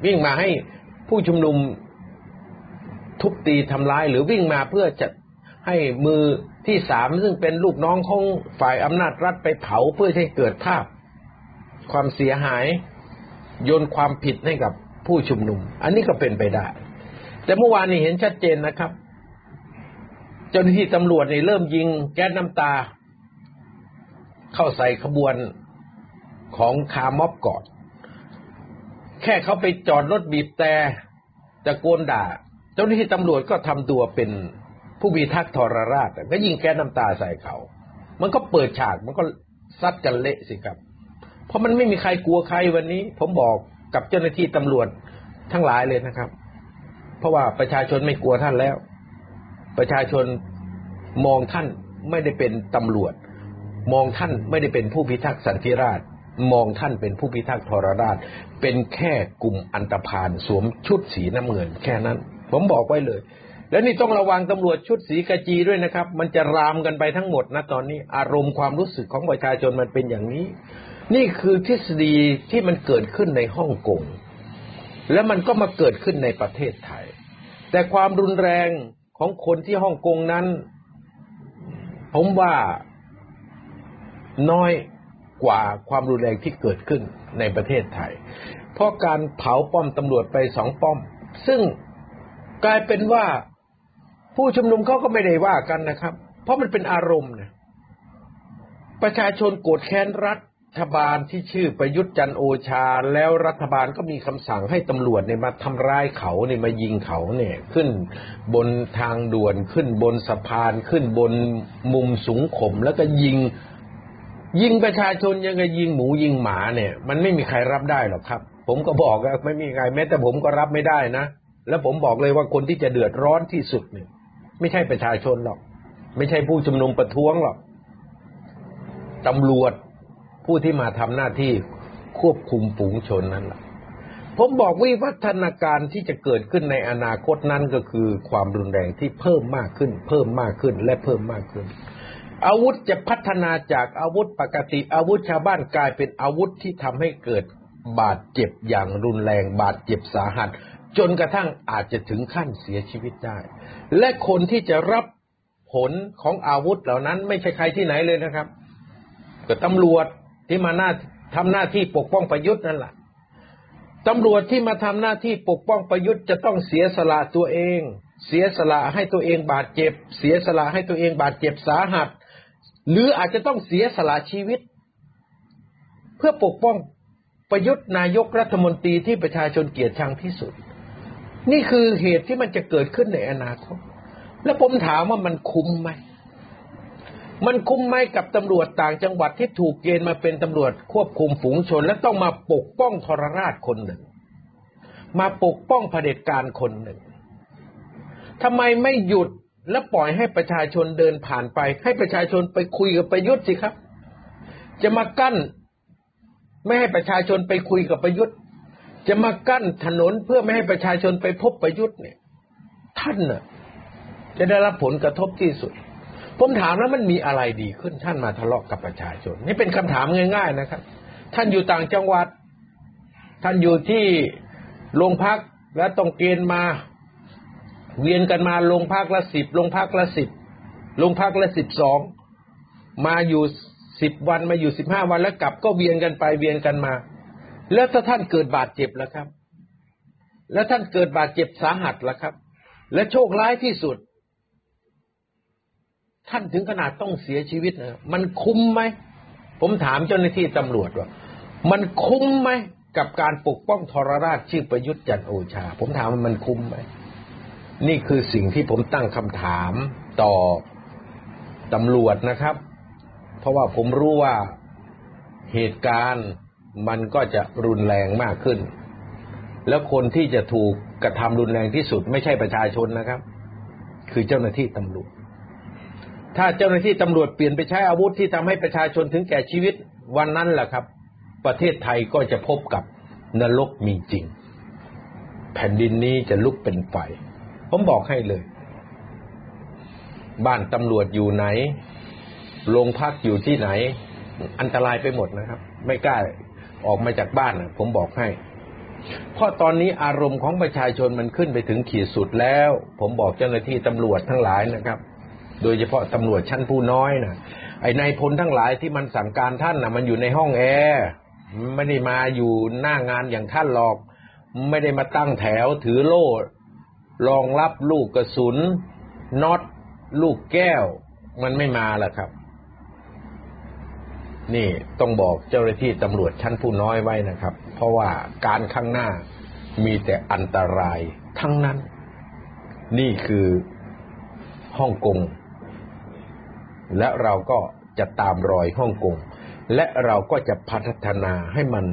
วิ่งมาให้ผู้ชุมนุมทุบตีทำร้ายหรือวิ่งมาเพื่อจะให้มือที่สามซึ่งเป็นลูกน้องของฝ่ายอำนาจรัฐไปเผาเพื่อให้เกิดภาพความเสียหายโยนความผิดให้กับผู้ชุมนุมอันนี้ก็เป็นไปได้แต่เมื่อวานนี้เห็นชัดเจนนะครับเจ้าหน้าที่ตำรวจนี่เริ่มยิงแก๊สน้ำตาเข้าใส่ขบวนของคาร์ม็อบก่อนแค่เขาไปจอดรถบีบแต่ตะโกนด่าเจ้าหน้าที่ตำรวจก็ทำตัวเป็นผู้พิทักษ์ทรราชก็ยิงแก๊สน้ำตาใส่เขามันก็เปิดฉากมันก็ซัดกันเละสิครับเพราะมันไม่มีใครกลัวใครวันนี้ผมบอกกับเจ้าหน้าที่ตำรวจทั้งหลายเลยนะครับเพราะว่าประชาชนไม่กลัวท่านแล้วประชาชนมองท่านไม่ได้เป็นตำรวจมองท่านไม่ได้เป็นผู้พิทักษ์สันติราษฎร์มองท่านเป็นผู้พิทักษ์ทรราชเป็นแค่กลุ่มอันธพาลสวมชุดสีน้ำเงินแค่นั้นผมบอกไว้เลยแล้วนี่ต้องระวังตำรวจชุดสีกะจีด้วยนะครับมันจะรามกันไปทั้งหมดนะตอนนี้อารมณ์ความรู้สึกของประชาชนมันเป็นอย่างนี้นี่คือทฤษฎีที่มันเกิดขึ้นในฮ่องกงและมันก็มาเกิดขึ้นในประเทศไทยแต่ความรุนแรงของคนที่ฮ่องกงนั้นผมว่าน้อยกว่าความรุนแรงที่เกิดขึ้นในประเทศไทยเพราะการเผาป้อมตำรวจไปสองป้อมซึ่งกลายเป็นว่าผู้ชุมนุมเขาก็ไม่ได้ว่ากันนะครับเพราะมันเป็นอารมณ์นะประชาชนโกรธแค้นรัฐรัฐบาลที่ชื่อประยุทธ์จันทร์โอชาแล้วรัฐบาลก็มีคำสั่งให้ตำรวจเนี่ยมาทำร้ายเขาเนี่ยมายิงเขาเนี่ยขึ้นบนทางด่วนขึ้นบนสะพานขึ้นบนมุมสูงข่มแล้วก็ยิงยิงประชาชนยังไงยิงหมูยิงหมาเนี่ยมันไม่มีใครรับได้หรอกครับผมก็บอกว่าไม่มีใครแม้แต่ผมก็รับไม่ได้นะแล้วผมบอกเลยว่าคนที่จะเดือดร้อนที่สุดเนี่ยไม่ใช่ประชาชนหรอกไม่ใช่ผู้ชุมนุมประท้วงหรอกตำรวจผู้ที่มาทำหน้าที่ควบคุมฝูงชนนั่นแหละผมบอกวิวัฒนาการที่จะเกิดขึ้นในอนาคตนั้นก็คือความรุนแรงที่เพิ่มมากขึ้นเพิ่มมากขึ้นและเพิ่มมากขึ้นอาวุธจะพัฒนาจากอาวุธปกติอาวุธชาวบ้านกลายเป็นอาวุธที่ทำให้เกิดบาดเจ็บอย่างรุนแรงบาดเจ็บสาหัสจนกระทั่งอาจจะถึงขั้นเสียชีวิตได้และคนที่จะรับผลของอาวุธเหล่านั้นไม่ใช่ใครที่ไหนเลยนะครับก็ตำรวจที่มาหน้าทำหน้าที่ปกป้องประยุทธ์นั่นแหละตำรวจที่มาทำหน้าที่ปกป้องประยุทธ์จะต้องเสียสละตัวเองเสียสละให้ตัวเองบาดเจ็บเสียสละให้ตัวเองบาดเจ็บสาหัสหรืออาจจะต้องเสียสละชีวิตเพื่อปกป้องประยุทธ์นายกรัฐมนตรีที่ประชาชนเกลียดชังที่สุดนี่คือเหตุที่มันจะเกิดขึ้นในอนาคตแล้วผมถามว่ามันคุ้มไหมมันคุ้มไหมกับตำรวจต่างจังหวัดที่ถูกเกณฑ์มาเป็นตำรวจควบคุมฝูงชนและต้องมาปกป้องทรราชคนหนึ่งมาปกป้องเผด็จการคนหนึ่งทำไมไม่หยุดและปล่อยให้ประชาชนเดินผ่านไปให้ประชาชนไปคุยกับประยุทธ์สิครับจะมากั้นไม่ให้ประชาชนไปคุยกับประยุทธ์จะมากั้นถนนเพื่อไม่ให้ประชาชนไปพบประยุทธ์เนี่ยท่านน่ะจะได้รับผลกระทบที่สุดผมถามแล้วมันมีอะไรดีขึ้นท่านมาทะเลาะกับประชาชนนี่เป็นคำถามง่ายๆนะครับท่านอยู่ต่างจังหวัดท่านอยู่ที่โรงพักและต้องเกณฑ์มาเวียนกันมาโรงพักละสิบโรงพักละสิบโรงพักละสิบสองมาอยู่สิบวันมาอยู่สิบห้าวันแล้วกลับก็เวียนกันไปเวียนกันมาแล้วถ้าท่านเกิดบาดเจ็บล่ะครับแล้วท่านเกิดบาดเจ็บสาหัสล่ะครับและโชคร้ายที่สุดท่านถึงขนาดต้องเสียชีวิตนะมันคุ้มไหมผมถามเจ้าหน้าที่ตำรวจว่ามันคุ้มไหมกับการปกป้องทรราชชื่อประยุทธ์จันทร์โอชาผมถามว่ามันคุ้มไหมนี่คือสิ่งที่ผมตั้งคำถามต่อตำรวจนะครับเพราะว่าผมรู้ว่าเหตุการณ์มันก็จะรุนแรงมากขึ้นแล้วคนที่จะถูกกระทำรุนแรงที่สุดไม่ใช่ประชาชนนะครับคือเจ้าหน้าที่ตำรวจถ้าเจ้าหน้าที่ตำรวจเปลี่ยนไปใช้อาวุธที่ทำให้ประชาชนถึงแก่ชีวิตวันนั้นแหละครับประเทศไทยก็จะพบกับนรกมีจริง แผ่นดินนี้จะลุกเป็นไฟผมบอกให้เลยบ้านตำรวจอยู่ไหนโรงพักอยู่ที่ไหนอันตรายไปหมดนะครับไม่กล้าออกมาจากบ้านนะผมบอกให้เพราะตอนนี้อารมณ์ของประชาชนมันขึ้นไปถึงขีดสุดแล้วผมบอกเจ้าหน้าที่ตำรวจทั้งหลายนะครับโดยเฉพาะตำรวจชั้นผู้น้อยนะไอ้นายพลทั้งหลายที่มันสั่งการท่านนะมันอยู่ในห้องแอร์ไม่ได้มาอยู่หน้างานอย่างท่านหรอกไม่ได้มาตั้งแถวถือโล่รองรับลูกกระสุนน็อตลูกแก้วมันไม่มาล่ะครับนี่ต้องบอกเจ้าหน้าที่ตำรวจชั้นผู้น้อยไว้นะครับเพราะว่าการข้างหน้ามีแต่อันตรายทั้งนั้นนี่คือฮ่องกงและเราก็จะตามรอยฮ่องกงและเราก็จะพัฒนาให้มัน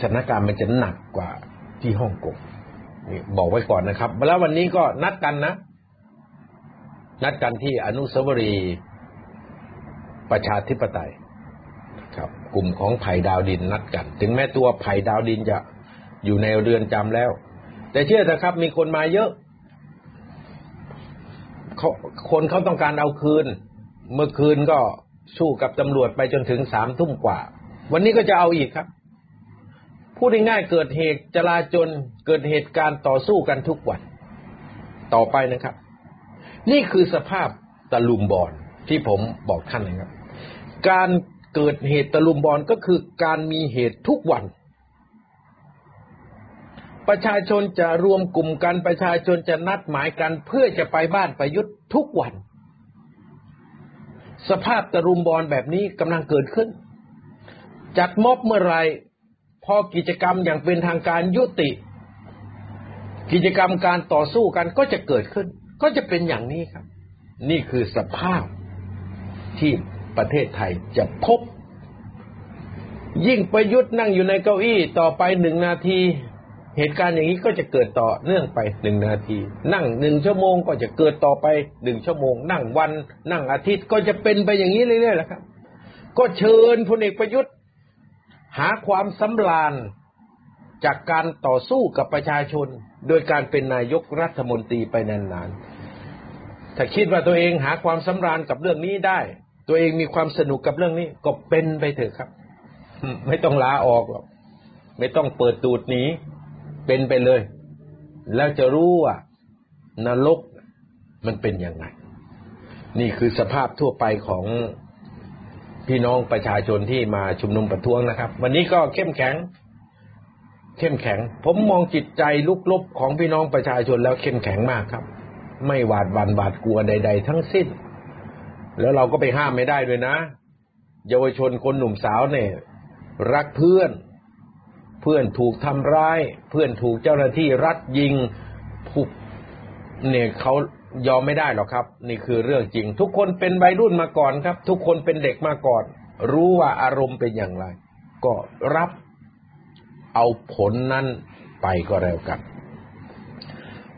สถานการณ์มันจะหนักกว่าที่ฮ่องกงนี่บอกไว้ก่อนนะครับแล้ววันนี้ก็นัดกันนะนัดกันที่อนุสาวรีย์ประชาธิปไตยครับกลุ่มของไผ่ดาวดินนัดกันถึงแม้ตัวไผ่ดาวดินจะอยู่ในเรือนจำแล้วแต่เชื่อเถอะครับมีคนมาเยอะคนเขาต้องการเอาคืนเมื่อคืนก็สู้กับตำรวจไปจนถึงสามทุ่มกว่าวันนี้ก็จะเอาอีกครับพูดง่ายๆเกิดเหตุจลาจลเกิดเหตุการณ์ต่อสู้กันทุกวันต่อไปนะครับนี่คือสภาพตะลุมบอลที่ผมบอกท่านนะครับการเกิดเหตุตะลุมบอลก็คือการมีเหตุทุกวันประชาชนจะรวมกลุ่มกันประชาชนจะนัดหมายกันเพื่อจะไปบ้านประยุทธ์ทุกวันสภาพตะลุมบอลแบบนี้กำลังเกิดขึ้นจัดม็อบเมื่อไรพอกิจกรรมอย่างเป็นทางการยุติกิจกรรมการต่อสู้กันก็จะเกิดขึ้นก็จะเป็นอย่างนี้ครับนี่คือสภาพที่ประเทศไทยจะพบยิ่งประยุทธ์นั่งอยู่ในเก้าอี้ต่อไปหนึ่งนาทีเหตุการณ์อย่างนี้ก็จะเกิดต่อเนื่องไปหนึ่งนาทีนั่งหนึ่งชั่วโมงก็จะเกิดต่อไปหนึ่งชั่วโมงนั่งวันนั่งอาทิตย์ก็จะเป็นไปอย่างนี้เรื่อยๆแหละครับก็เชิญพลเอกประยุทธ์หาความสำราญจากการต่อสู้กับประชาชนโดยการเป็นนายกรัฐมนตรีไปนานๆถ้าคิดว่าตัวเองหาความสำราญกับเรื่องนี้ได้ตัวเองมีความสนุกกับเรื่องนี้ก็เป็นไปเถอะครับไม่ต้องลาออกหรอกไม่ต้องเปิดตูดหนีเป็นไปเลยแล้วจะรู้ว่านรกมันเป็นยังไงนี่คือสภาพทั่วไปของพี่น้องประชาชนที่มาชุมนุมประท้วงนะครับวันนี้ก็เข้มแข็งเข้มแข็งผมมองจิตใจลุกลบของพี่น้องประชาชนแล้วเข้มแข็งมากครับไม่หวาดหวั่นหวาดกลัวใดๆทั้งสิ้นแล้วเราก็ไปห้ามไม่ได้ด้วยนะเยาวชนคนหนุ่มสาวเนี่ยรักเพื่อนเพื่อนถูกทำร้ายเพื่อนถูกเจ้าหน้าที่รัฐยิงผูกเนี่ยเขายอมไม่ได้หรอกครับนี่คือเรื่องจริงทุกคนเป็นวัยรุ่นมาก่อนครับทุกคนเป็นเด็กมาก่อนรู้ว่าอารมณ์เป็นอย่างไรก็รับเอาผลนั้นไปก็แล้วกัน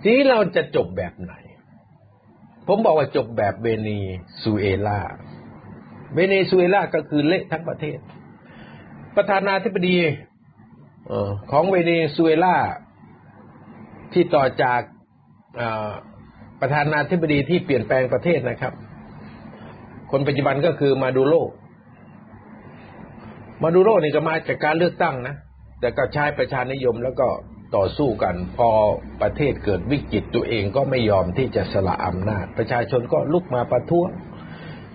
ทีนี้เราจะจบแบบไหนผมบอกว่าจบแบบเวเนซุเอลาเวเนซุเอลาก็คือเละทั้งประเทศประธานาธิบดีของเวเนซุเอลาที่ต่อจากประธานาธิบดีที่เปลี่ยนแปลงประเทศนะครับคนปัจจุบันก็คือมาดูโรมาดูโรนี่ก็มาจากการเลือกตั้งนะแต่ก็ใช้ประชานิยมแล้วก็ต่อสู้กันพอประเทศเกิดวิกฤตตัวเองก็ไม่ยอมที่จะสละอำนาจประชาชนก็ลุกมาประท้วง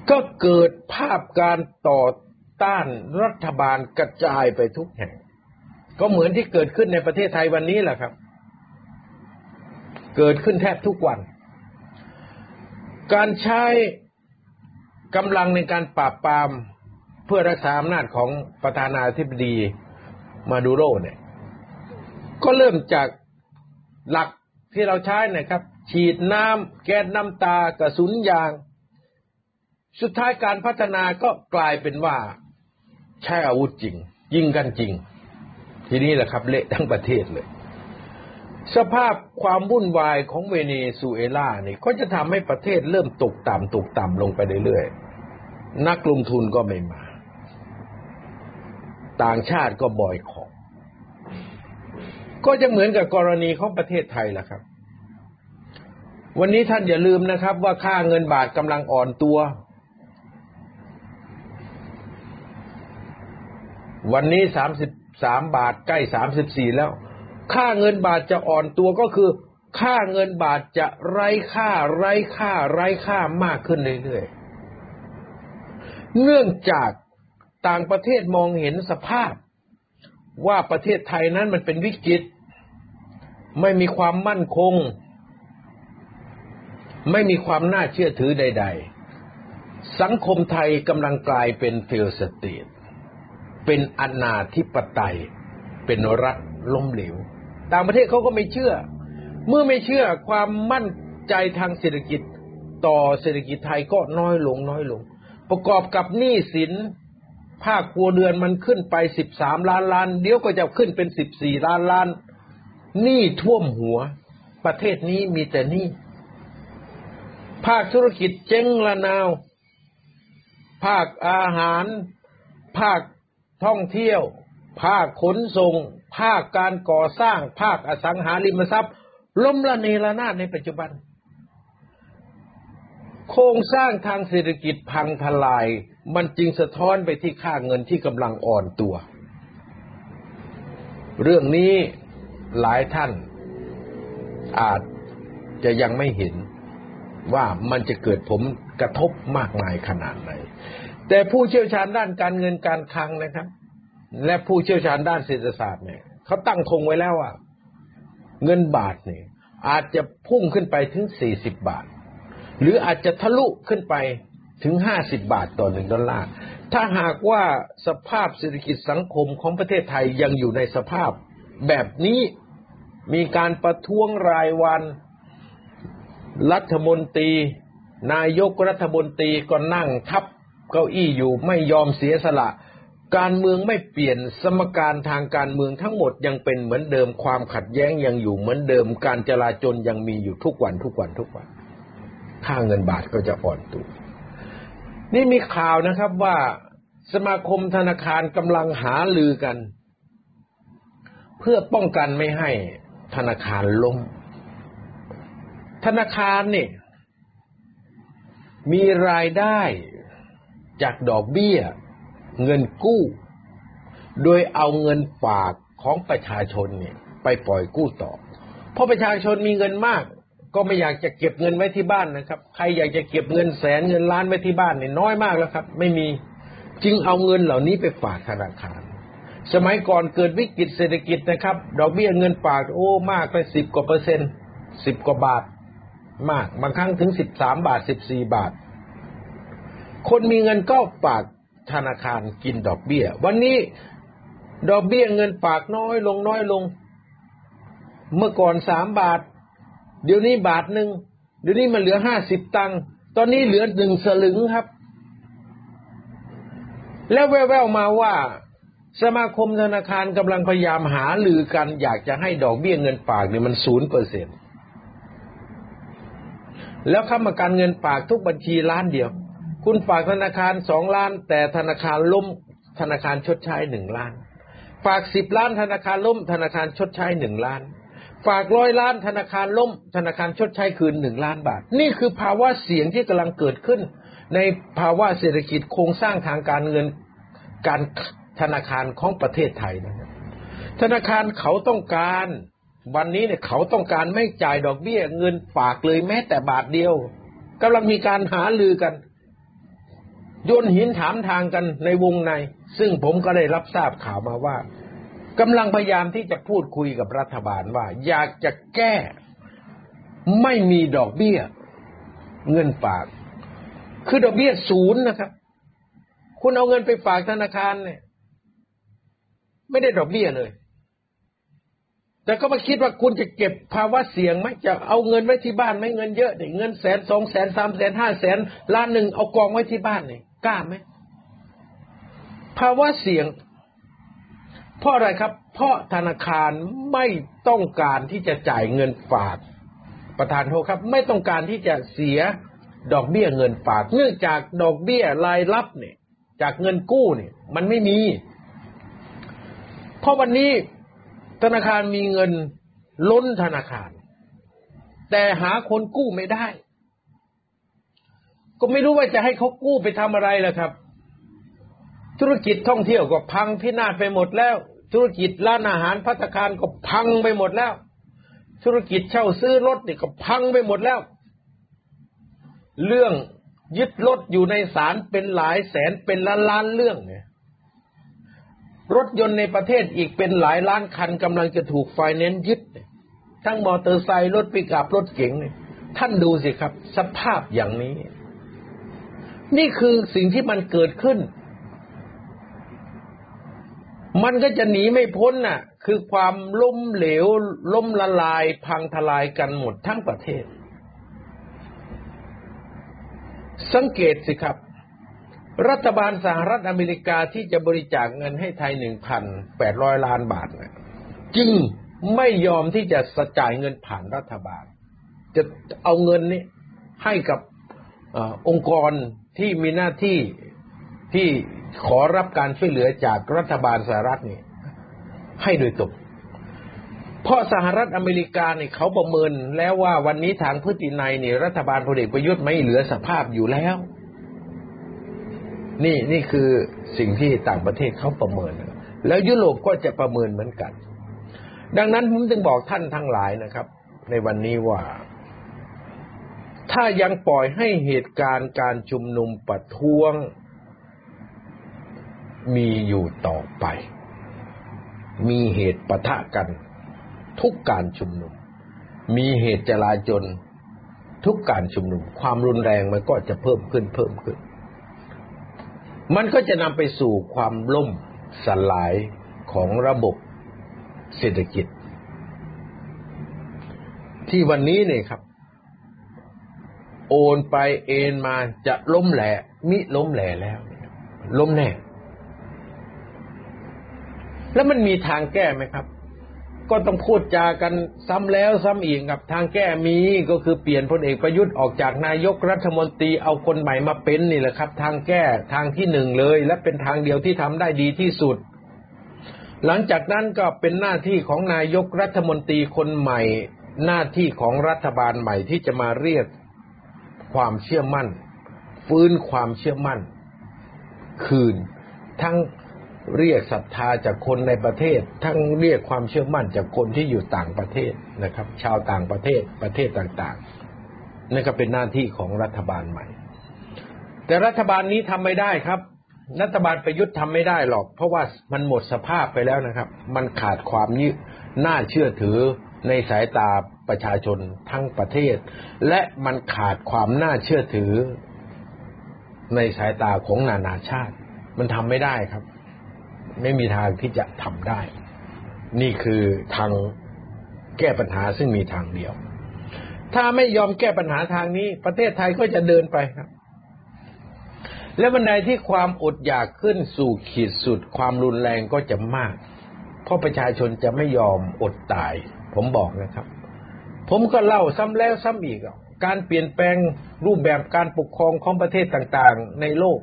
ก็เกิดภาพการต่อต้านรัฐบาลกระจายไปทุกแห่งก็เหมือนที่เกิดขึ้นในประเทศไทยวันนี้แหละครับเกิดขึ้นแทบทุกวันการใช้กำลังในการปราบปรามเพื่อรักษาอำนาจของประธานาธิบดีมาดูโรเนี่ยก็เริ่มจากหลักที่เราใช้นะครับฉีดน้ำแก๊สน้ำตากระสุนยางสุดท้ายการพัฒนาก็กลายเป็นว่าใช้อาวุธจริงยิงกันจริงทีนี้แหละครับเละทั้งประเทศเลยสภาพความวุ่นวายของเวเนซุเอลาเนี่ยก็จะทำให้ประเทศเริ่มตกต่ำตกต่ำลงไปเรื่อยๆนักลงทุนก็ไม่มาต่างชาติก็บอยคอต ก็จะเหมือนกับกรณีของประเทศไทยล่ะครับวันนี้ท่านอย่าลืมนะครับว่าค่าเงินบาทกำลังอ่อนตัววันนี้สามสิบสามบาทใกล้สามสิบสี่แล้วค่าเงินบาทจะอ่อนตัวก็คือค่าเงินบาทจะไร้ค่าไร้ค่าไร้ค่ามากขึ้นเรื่อยๆเนื่องจากต่างประเทศมองเห็นสภาพว่าประเทศไทยนั้นมันเป็นวิกฤตไม่มีความมั่นคงไม่มีความน่าเชื่อถือใดๆสังคมไทยกำลังกลายเป็นเฟลสเตทเป็นอนาธิปไตยเป็นรัฐล้มเหลวต่างประเทศเขาก็ไม่เชื่อเมื่อไม่เชื่อความมั่นใจทางเศรษฐกิจต่อเศรษฐกิจไทยก็น้อยลงน้อยลงประกอบกับหนี้สินภาคครัวเรือนมันขึ้นไปสิบสามล้านล้านเดี๋ยวก็จะขึ้นเป็นสิบสี่ล้านล้านหนี้ท่วมหัวประเทศนี้มีแต่หนี้ภาคธุรกิจเจ๊งละนาวภาคอาหารภาคท่องเที่ยวภาคขนส่งภาคการก่อสร้างภาคอสังหาริมทรัพย์ล้มละเนระนาดในปัจจุบันโครงสร้างทางเศรษฐกิจพังทลายมันจึงสะท้อนไปที่ค่าเงินที่กำลังอ่อนตัวเรื่องนี้หลายท่านอาจจะยังไม่เห็นว่ามันจะเกิดผลกระทบมากมายขนาดไหนแต่ผู้เชี่ยวชาญด้านการเงินการคลังนะครับและผู้เชี่ยวชาญด้านเศรษฐศาสตร์เนี่ยเขาตั้งธงไว้แล้วว่าเงินบาทเนี่ยอาจจะพุ่งขึ้นไปถึงสี่สิบบาทหรืออาจจะทะลุขึ้นไปถึงห้าสิบบาทต่อหนึ่งดอลลาร์ถ้าหากว่าสภาพเศรษฐกิจสังคมของประเทศไทยยังอยู่ในสภาพแบบนี้มีการประท้วงรายวันรัฐมนตรีนายกรัฐมนตรีก็นั่งทับเก้าอี้อยู่ไม่ยอมเสียสละการเมืองไม่เปลี่ยนสมการทางการเมืองทั้งหมดยังเป็นเหมือนเดิมความขัดแย้งยังอยู่เหมือนเดิมการจลาจลยังมีอยู่ทุกวันทุกวันทุกวันค่าเงินบาทก็จะอ่อนตัวนี่มีข่าวนะครับว่าสมาคมธนาคารกำลังหารือกันเพื่อป้องกันไม่ให้ธนาคารล้มธนาคารเนี่ยมีรายได้จากดอกเบี้ยเงินกู้โดยเอาเงินฝากของประชาชนเนี่ยไปปล่อยกู้ต่อเพราะประชาชนมีเงินมากก็ไม่อยากจะเก็บเงินไว้ที่บ้านนะครับใครอยากจะเก็บเงินแสนเงินล้านไว้ที่บ้านเนี่ยน้อยมากแล้วครับไม่มีจึงเอาเงินเหล่านี้ไปฝากธนาคารสมัยก่อนเกิดวิกฤตเศรษฐกิจนะครับดอกเบี้ยเงินฝากโอ้มากไปสิบกว่าเปอร์เซ็นต์สิบกว่าบาทมากบางครั้งถึงสิบสามบาทสิบสี่บาทคนมีเงินก็ฝากธนาคารกินดอกเบี้ยวันนี้ดอกเบี้ยเงินฝากน้อยลงน้อยลงเมื่อก่อนสามบาทเดี๋ยวนี้บาทหนึ่งเดี๋ยวนี้มันเหลือห้าสิบตังค์ตอนนี้เหลือหนึ่งสลึงครับแล้วแว่วๆมาว่าสมาคมธนาคารกำลังพยายามหาลือกันอยากจะให้ดอกเบี้ยเงินฝากเนี่ยมันศูนย์เปอร์เซ็นต์แล้วค้ำประกันเงินฝากทุกบัญชีล้านเดียวคุณฝากธนาคารสองล้านแต่ธนาคารล้มธนาคารชดใช้หนึ่งล้านฝากสิบล้านธนาคารล้มธนาคารชดใช้หนึ่งล้านฝากหนึ่งร้อยล้านธนาคารล้มธนาคารชดใช้คืนหนึ่งล้านบาทนี่คือภาวะเสี่ยงที่กำลังเกิดขึ้นในภาวะเศรษฐกิจโครงสร้างทางการเงินการธนาคารของประเทศไทยนะครับธนาคารเขาต้องการวันนี้เนี่ยเขาต้องการไม่จ่ายดอกเบี้ยเงินฝากเลยแม้แต่บาทเดียวกำลังมีการหาลือกันโยนหินถามทางกันในวงในซึ่งผมก็ได้รับทราบข่าวมาว่ากำลังพยายามที่จะพูดคุยกับรัฐบาลว่าอยากจะแก้ไม่มีดอกเบี้ยเงินฝากคือดอกเบี้ยศูนย์นะครับคุณเอาเงินไปฝากธนาคารเนี่ยไม่ได้ดอกเบี้ยเลยแต่ก็มาคิดว่าคุณจะเก็บภาวะเสี่ยงไหมจะเอาเงินไว้ที่บ้านไหมเงินเยอะเนี่ยเงินแสนสองแสนสามแสนห้าแสนล้านหนึ่งเอากองไว้ที่บ้านเนี่ยกล้าไหมภาวะเสี่ยงเพราะอะไรครับเพราะธนาคารไม่ต้องการที่จะจ่ายเงินฝากประธานโทษครับไม่ต้องการที่จะเสียดอกเบี้ยเงินฝากเนื่องจากดอกเบี้ยรายรับเนี่ยจากเงินกู้เนี่ยมันไม่มีเพราะวันนี้ ธนาคารมีเงินล้นธนาคารแต่หาคนกู้ไม่ได้ก็ไม่รู้ว่าจะให้เขากู้ไปทำอะไรล่ะครับธุรกิจท่องเที่ยวก็พังพินาศไปหมดแล้วธุรกิจร้านอาหารภัตตาคารก็พังไปหมดแล้วธุรกิจเช่าซื้อรถนี่ก็พังไปหมดแล้วเรื่องยึดรถอยู่ในศาลเป็นหลายแสนเป็นล้านล้านเรื่องเนี่ยรถยนต์ในประเทศอีกเป็นหลายล้านคันกำลังจะถูกไฟแนนซ์ยึดทั้งมอเตอร์ไซค์รถปิกอัพรถเก๋งเนี่ยท่านดูสิครับสภาพอย่างนี้นี่คือสิ่งที่มันเกิดขึ้นมันก็จะหนีไม่พ้นน่ะคือความล้มเหลวล้มละลายพังทลายกันหมดทั้งประเทศสังเกตสิครับรัฐบาลสหรัฐอเมริกาที่จะบริจาคเงินให้ไทย หนึ่งพันแปดร้อย ล้านบาทน่ะจึงไม่ยอมที่จะจ่ายเงินผ่านรัฐบาลจะเอาเงินนี้ให้กับเอ่อองค์กรที่มีหน้าที่ที่ขอรับการช่วยเหลือจากรัฐบาลสหรัฐนี่ให้โดยตรงเพราะสหรัฐอเมริกาเนี่ยเขาประเมินแล้วว่าวันนี้ทางพฤตินัยเนี่ยรัฐบาลพลเอกประยุทธ์ไม่เหลือสภาพอยู่แล้วนี่นี่คือสิ่งที่ต่างประเทศเขาประเมินแล้วยุโรปก็จะประเมินเหมือนกันดังนั้นผมจึงบอกท่านทั้งหลายนะครับในวันนี้ว่าถ้ายังปล่อยให้เหตุการณ์การชุมนุมประท้วงมีอยู่ต่อไปมีเหตุปะทะกันทุกการชุมนุมมีเหตุจลาจลทุกการชุมนุมความรุนแรงมันก็จะเพิ่มขึ้นเพิ่มขึ้นมันก็จะนำไปสู่ความล่มสลายของระบบเศรษฐกิจที่วันนี้เนี่ยครับโอนไปเอ็นมาจะล้มแหละมิล้มแหละแล้วล้มแน่แล้วมันมีทางแก้ไหมครับก็ต้องพูดจากันซ้ำแล้วซ้ำอีกครับทางแก้มีก็คือเปลี่ยนพลเอกประยุทธ์ออกจากนายกรัฐมนตรีเอาคนใหม่มาเป็นนี่แหละครับทางแก้ทางที่หนึ่งเลยและเป็นทางเดียวที่ทำได้ดีที่สุดหลังจากนั้นก็เป็นหน้าที่ของนายกรัฐมนตรีคนใหม่หน้าที่ของรัฐบาลใหม่ที่จะมาเรียกความเชื่อมั่นฟื้นความเชื่อมั่นคืนทั้งเรียกศรัทธาจากคนในประเทศทั้งเรียกความเชื่อมั่นจากคนที่อยู่ต่างประเทศนะครับชาวต่างประเทศประเทศต่างๆนั่นก็เป็นหน้าที่ของรัฐบาลใหม่แต่รัฐบาลนี้ทำไม่ได้ครับรัฐบาลประยุทธ์ทำไม่ได้หรอกเพราะว่ามันหมดสภาพไปแล้วนะครับมันขาดความน่าเชื่อถือในสายตาประชาชนทั้งประเทศและมันขาดความน่าเชื่อถือในสายตาของนานาชาติมันทำไม่ได้ครับไม่มีทางที่จะทำได้นี่คือทางแก้ปัญหาซึ่งมีทางเดียวถ้าไม่ยอมแก้ปัญหาทางนี้ประเทศไทยก็จะเดินไปครับและวันใดที่ความอดอยากขึ้นสู่ขีดสุดความรุนแรงก็จะมากเพราะประชาชนจะไม่ยอมอดตายผมบอกนะครับผมก็เล่าซ้ำแล้วซ้ำอีกการเปลี่ยนแปลงรูปแบบการปกครองของประเทศต่างๆในโลก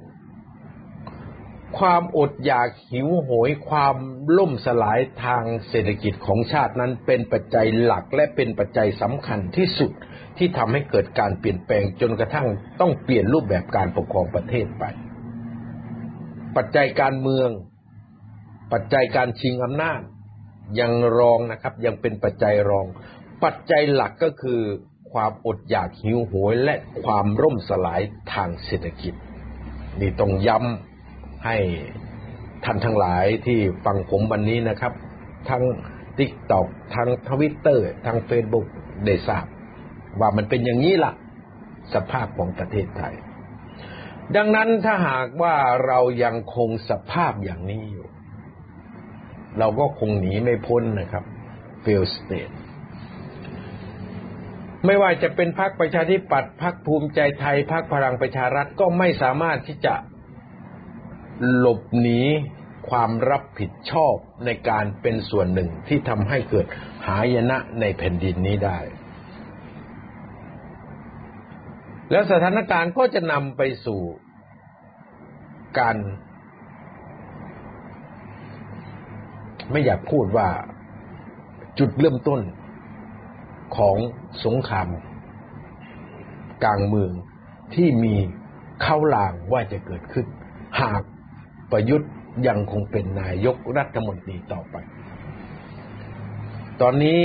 ความอดอยากหิวโหยความล่มสลายทางเศรษฐกิจของชาตินั้นเป็นปัจจัยหลักและเป็นปัจจัยสำคัญที่สุดที่ทำให้เกิดการเปลี่ยนแปลงจนกระทั่งต้องเปลี่ยนรูปแบบการปกครองประเทศไปปัจจัยการเมืองปัจจัยการชิงอำนาจยังรองนะครับยังเป็นปัจจัยรองปัจจัยหลักก็คือความอดอยากหิวโหยและความล่มสลายทางเศรษฐกิจนี่ต้องย้ำให้ท่านทั้งหลายที่ฟังผมวันนี้นะครับทั้ง ติ๊กต็อก ทั้ง ทวิตเตอร์ ทั้ง เฟซบุ๊ก ได้ทราบว่ามันเป็นอย่างนี้ล่ะสภาพของประเทศไทยดังนั้นถ้าหากว่าเรายังคงสภาพอย่างนี้อยู่เราก็คงหนีไม่พ้นนะครับ เฟลสเตท ไม่ว่าจะเป็นพรรคประชาธิปัตย์พรรคภูมิใจไทยพรรคพลังประชารัฐก็ไม่สามารถที่จะหลบหนีความรับผิดชอบในการเป็นส่วนหนึ่งที่ทำให้เกิดหายนะในแผ่นดินนี้ได้แล้วสถานการณ์ก็จะนำไปสู่การไม่อยากพูดว่า จุดเริ่มต้นของสงครามกลางเมืองที่มีเข้าลางว่าจะเกิดขึ้นหากประยุทธ์ยังคงเป็นนายกรัฐมนตรีต่อไปตอนนี้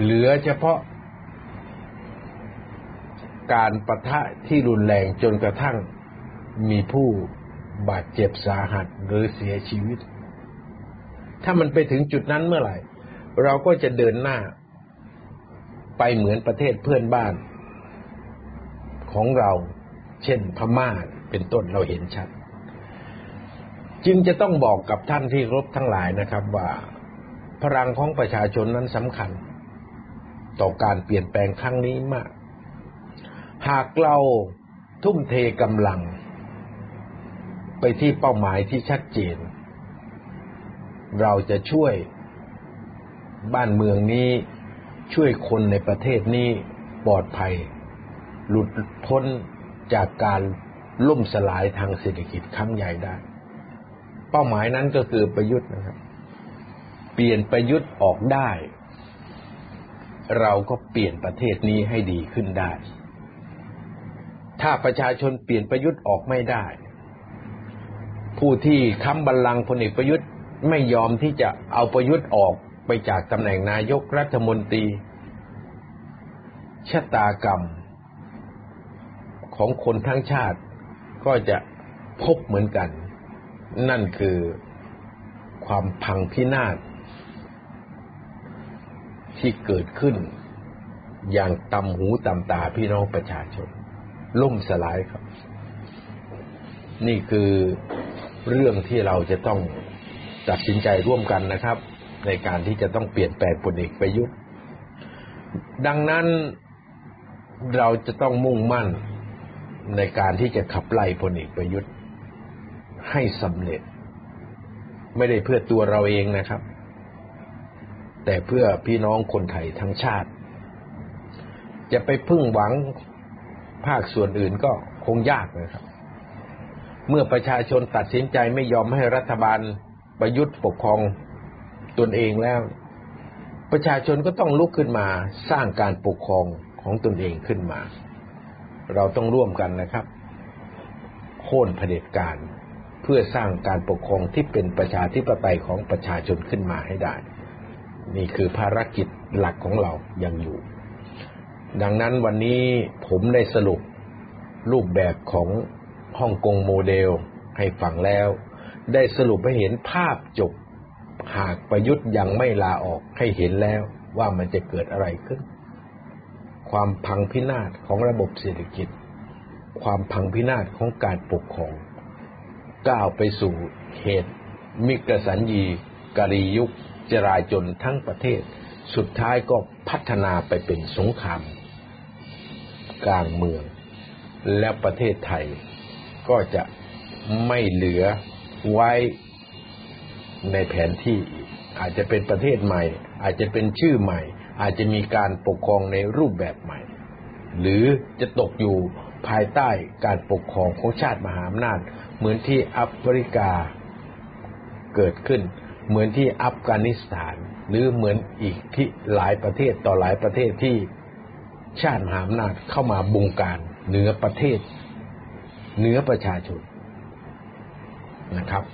เหลือเฉพาะการปะทะที่รุนแรงจนกระทั่งมีผู้บาดเจ็บสาหัสหรือเสียชีวิตถ้ามันไปถึงจุดนั้นเมื่อไหร่เราก็จะเดินหน้าไปเหมือนประเทศเพื่อนบ้านของเราเช่นพม่าเป็นต้นเราเห็นชัดจึงจะต้องบอกกับท่านที่เคารพทั้งหลายนะครับว่าพลังของประชาชนนั้นสำคัญต่อการเปลี่ยนแปลงครั้งนี้มากหากเราทุ่มเทกำลังไปที่เป้าหมายที่ชัดเจนเราจะช่วยบ้านเมืองนี้ช่วยคนในประเทศนี้ปลอดภัยหลุดพ้นจากการล่มสลายทางเศรษฐกิจครั้งใหญ่ได้เป้าหมายนั้นก็คือประยุทธ์นะครับเปลี่ยนประยุทธ์ออกได้เราก็เปลี่ยนประเทศนี้ให้ดีขึ้นได้ถ้าประชาชนเปลี่ยนประยุทธ์ออกไม่ได้ผู้ที่ค้ำบัลลังก์พลเอกประยุทธ์ไม่ยอมที่จะเอาประยุทธ์ออกไปจากตำแหน่งนายกรัฐมนตรีชะตากรรมของคนทั้งชาติก็จะพบเหมือนกันนั่นคือความพังพินาศที่เกิดขึ้นอย่างต่ำหูต่ำตาพี่น้องประชาชนล่มสลายครับนี่คือเรื่องที่เราจะต้องตัดสินใจร่วมกันนะครับในการที่จะต้องเปลี่ยนแปลงพลเอกประยุทธ์ดังนั้นเราจะต้องมุ่งมั่นในการที่จะขับไล่พลเอกประยุทธ์ให้สำเร็จไม่ได้เพื่อตัวเราเองนะครับแต่เพื่อพี่น้องคนไทยทั้งชาติจะไปพึ่งหวังภาคส่วนอื่นก็คงยากนะครับเมื่อประชาชนตัดสินใจไม่ยอมให้รัฐบาลประยุทธ์ปกครองตนเองแล้วประชาชนก็ต้องลุกขึ้นมาสร้างการปกครองของตนเองขึ้นมาเราต้องร่วมกันนะครับโค่นเผด็จการเพื่อสร้างการปกครองที่เป็นประชาธิปไตยของประชาชนขึ้นมาให้ได้นี่คือภารกิจหลักของเรายังอยู่ดังนั้นวันนี้ผมได้สรุปรูปแบบของฮ่องกงโมเดลให้ฟังแล้วได้สรุปให้เห็นภาพจบหากประยุทธ์ยังไม่ลาออกให้เห็นแล้วว่ามันจะเกิดอะไรขึ้นความพังพินาศของระบบเศรษฐกิจความพังพินาศของการปกครองก้าวไปสู่เหตุมิกสัญญีกาลียุคจราจนทั้งประเทศสุดท้ายก็พัฒนาไปเป็นสงครามกลางเมืองและประเทศไทยก็จะไม่เหลือไว้ในแผนที่อาจจะเป็นประเทศใหม่อาจจะเป็นชื่อใหม่อาจจะมีการปกครองในรูปแบบใหม่หรือจะตกอยู่ภายใต้การปกครองของชาติมหาอำนาจเหมือนที่แอฟริกาเกิดขึ้นเหมือนที่อัฟกานิสถานหรือเหมือนอีกที่หลายประเทศต่อหลายประเทศที่ชาติมหาอำนาจเข้ามาบงการเหนือประเทศเหนือประชาชนนะครับ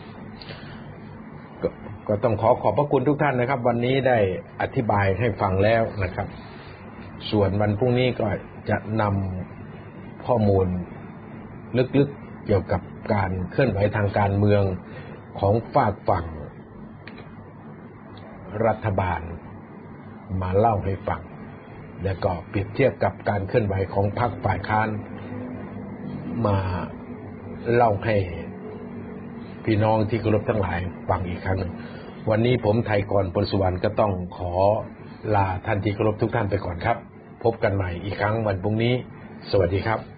ก, ก็ต้องขอขอบพระคุณทุกท่านนะครับวันนี้ได้อธิบายให้ฟังแล้วนะครับส่วนวันพรุ่งนี้ก็จะนำข้อมูลลึกๆเกี่ยวกับการเคลื่อนไหวทางการเมืองของฝากฝั่งรัฐบาลมาเล่าให้ฟังแล้วก็เปรียบเทียบกับการเคลื่อนไหวของพรรคฝ่ายค้านมาเล่าให้พี่น้องที่เคารพทั้งหลายฟังอีกครั้งนึงวันนี้ผมไทยกรพลสุวรรณก็ต้องขอลาท่านที่เคารพทุกท่านไปก่อนครับพบกันใหม่อีกครั้งวันพรุ่งนี้สวัสดีครับ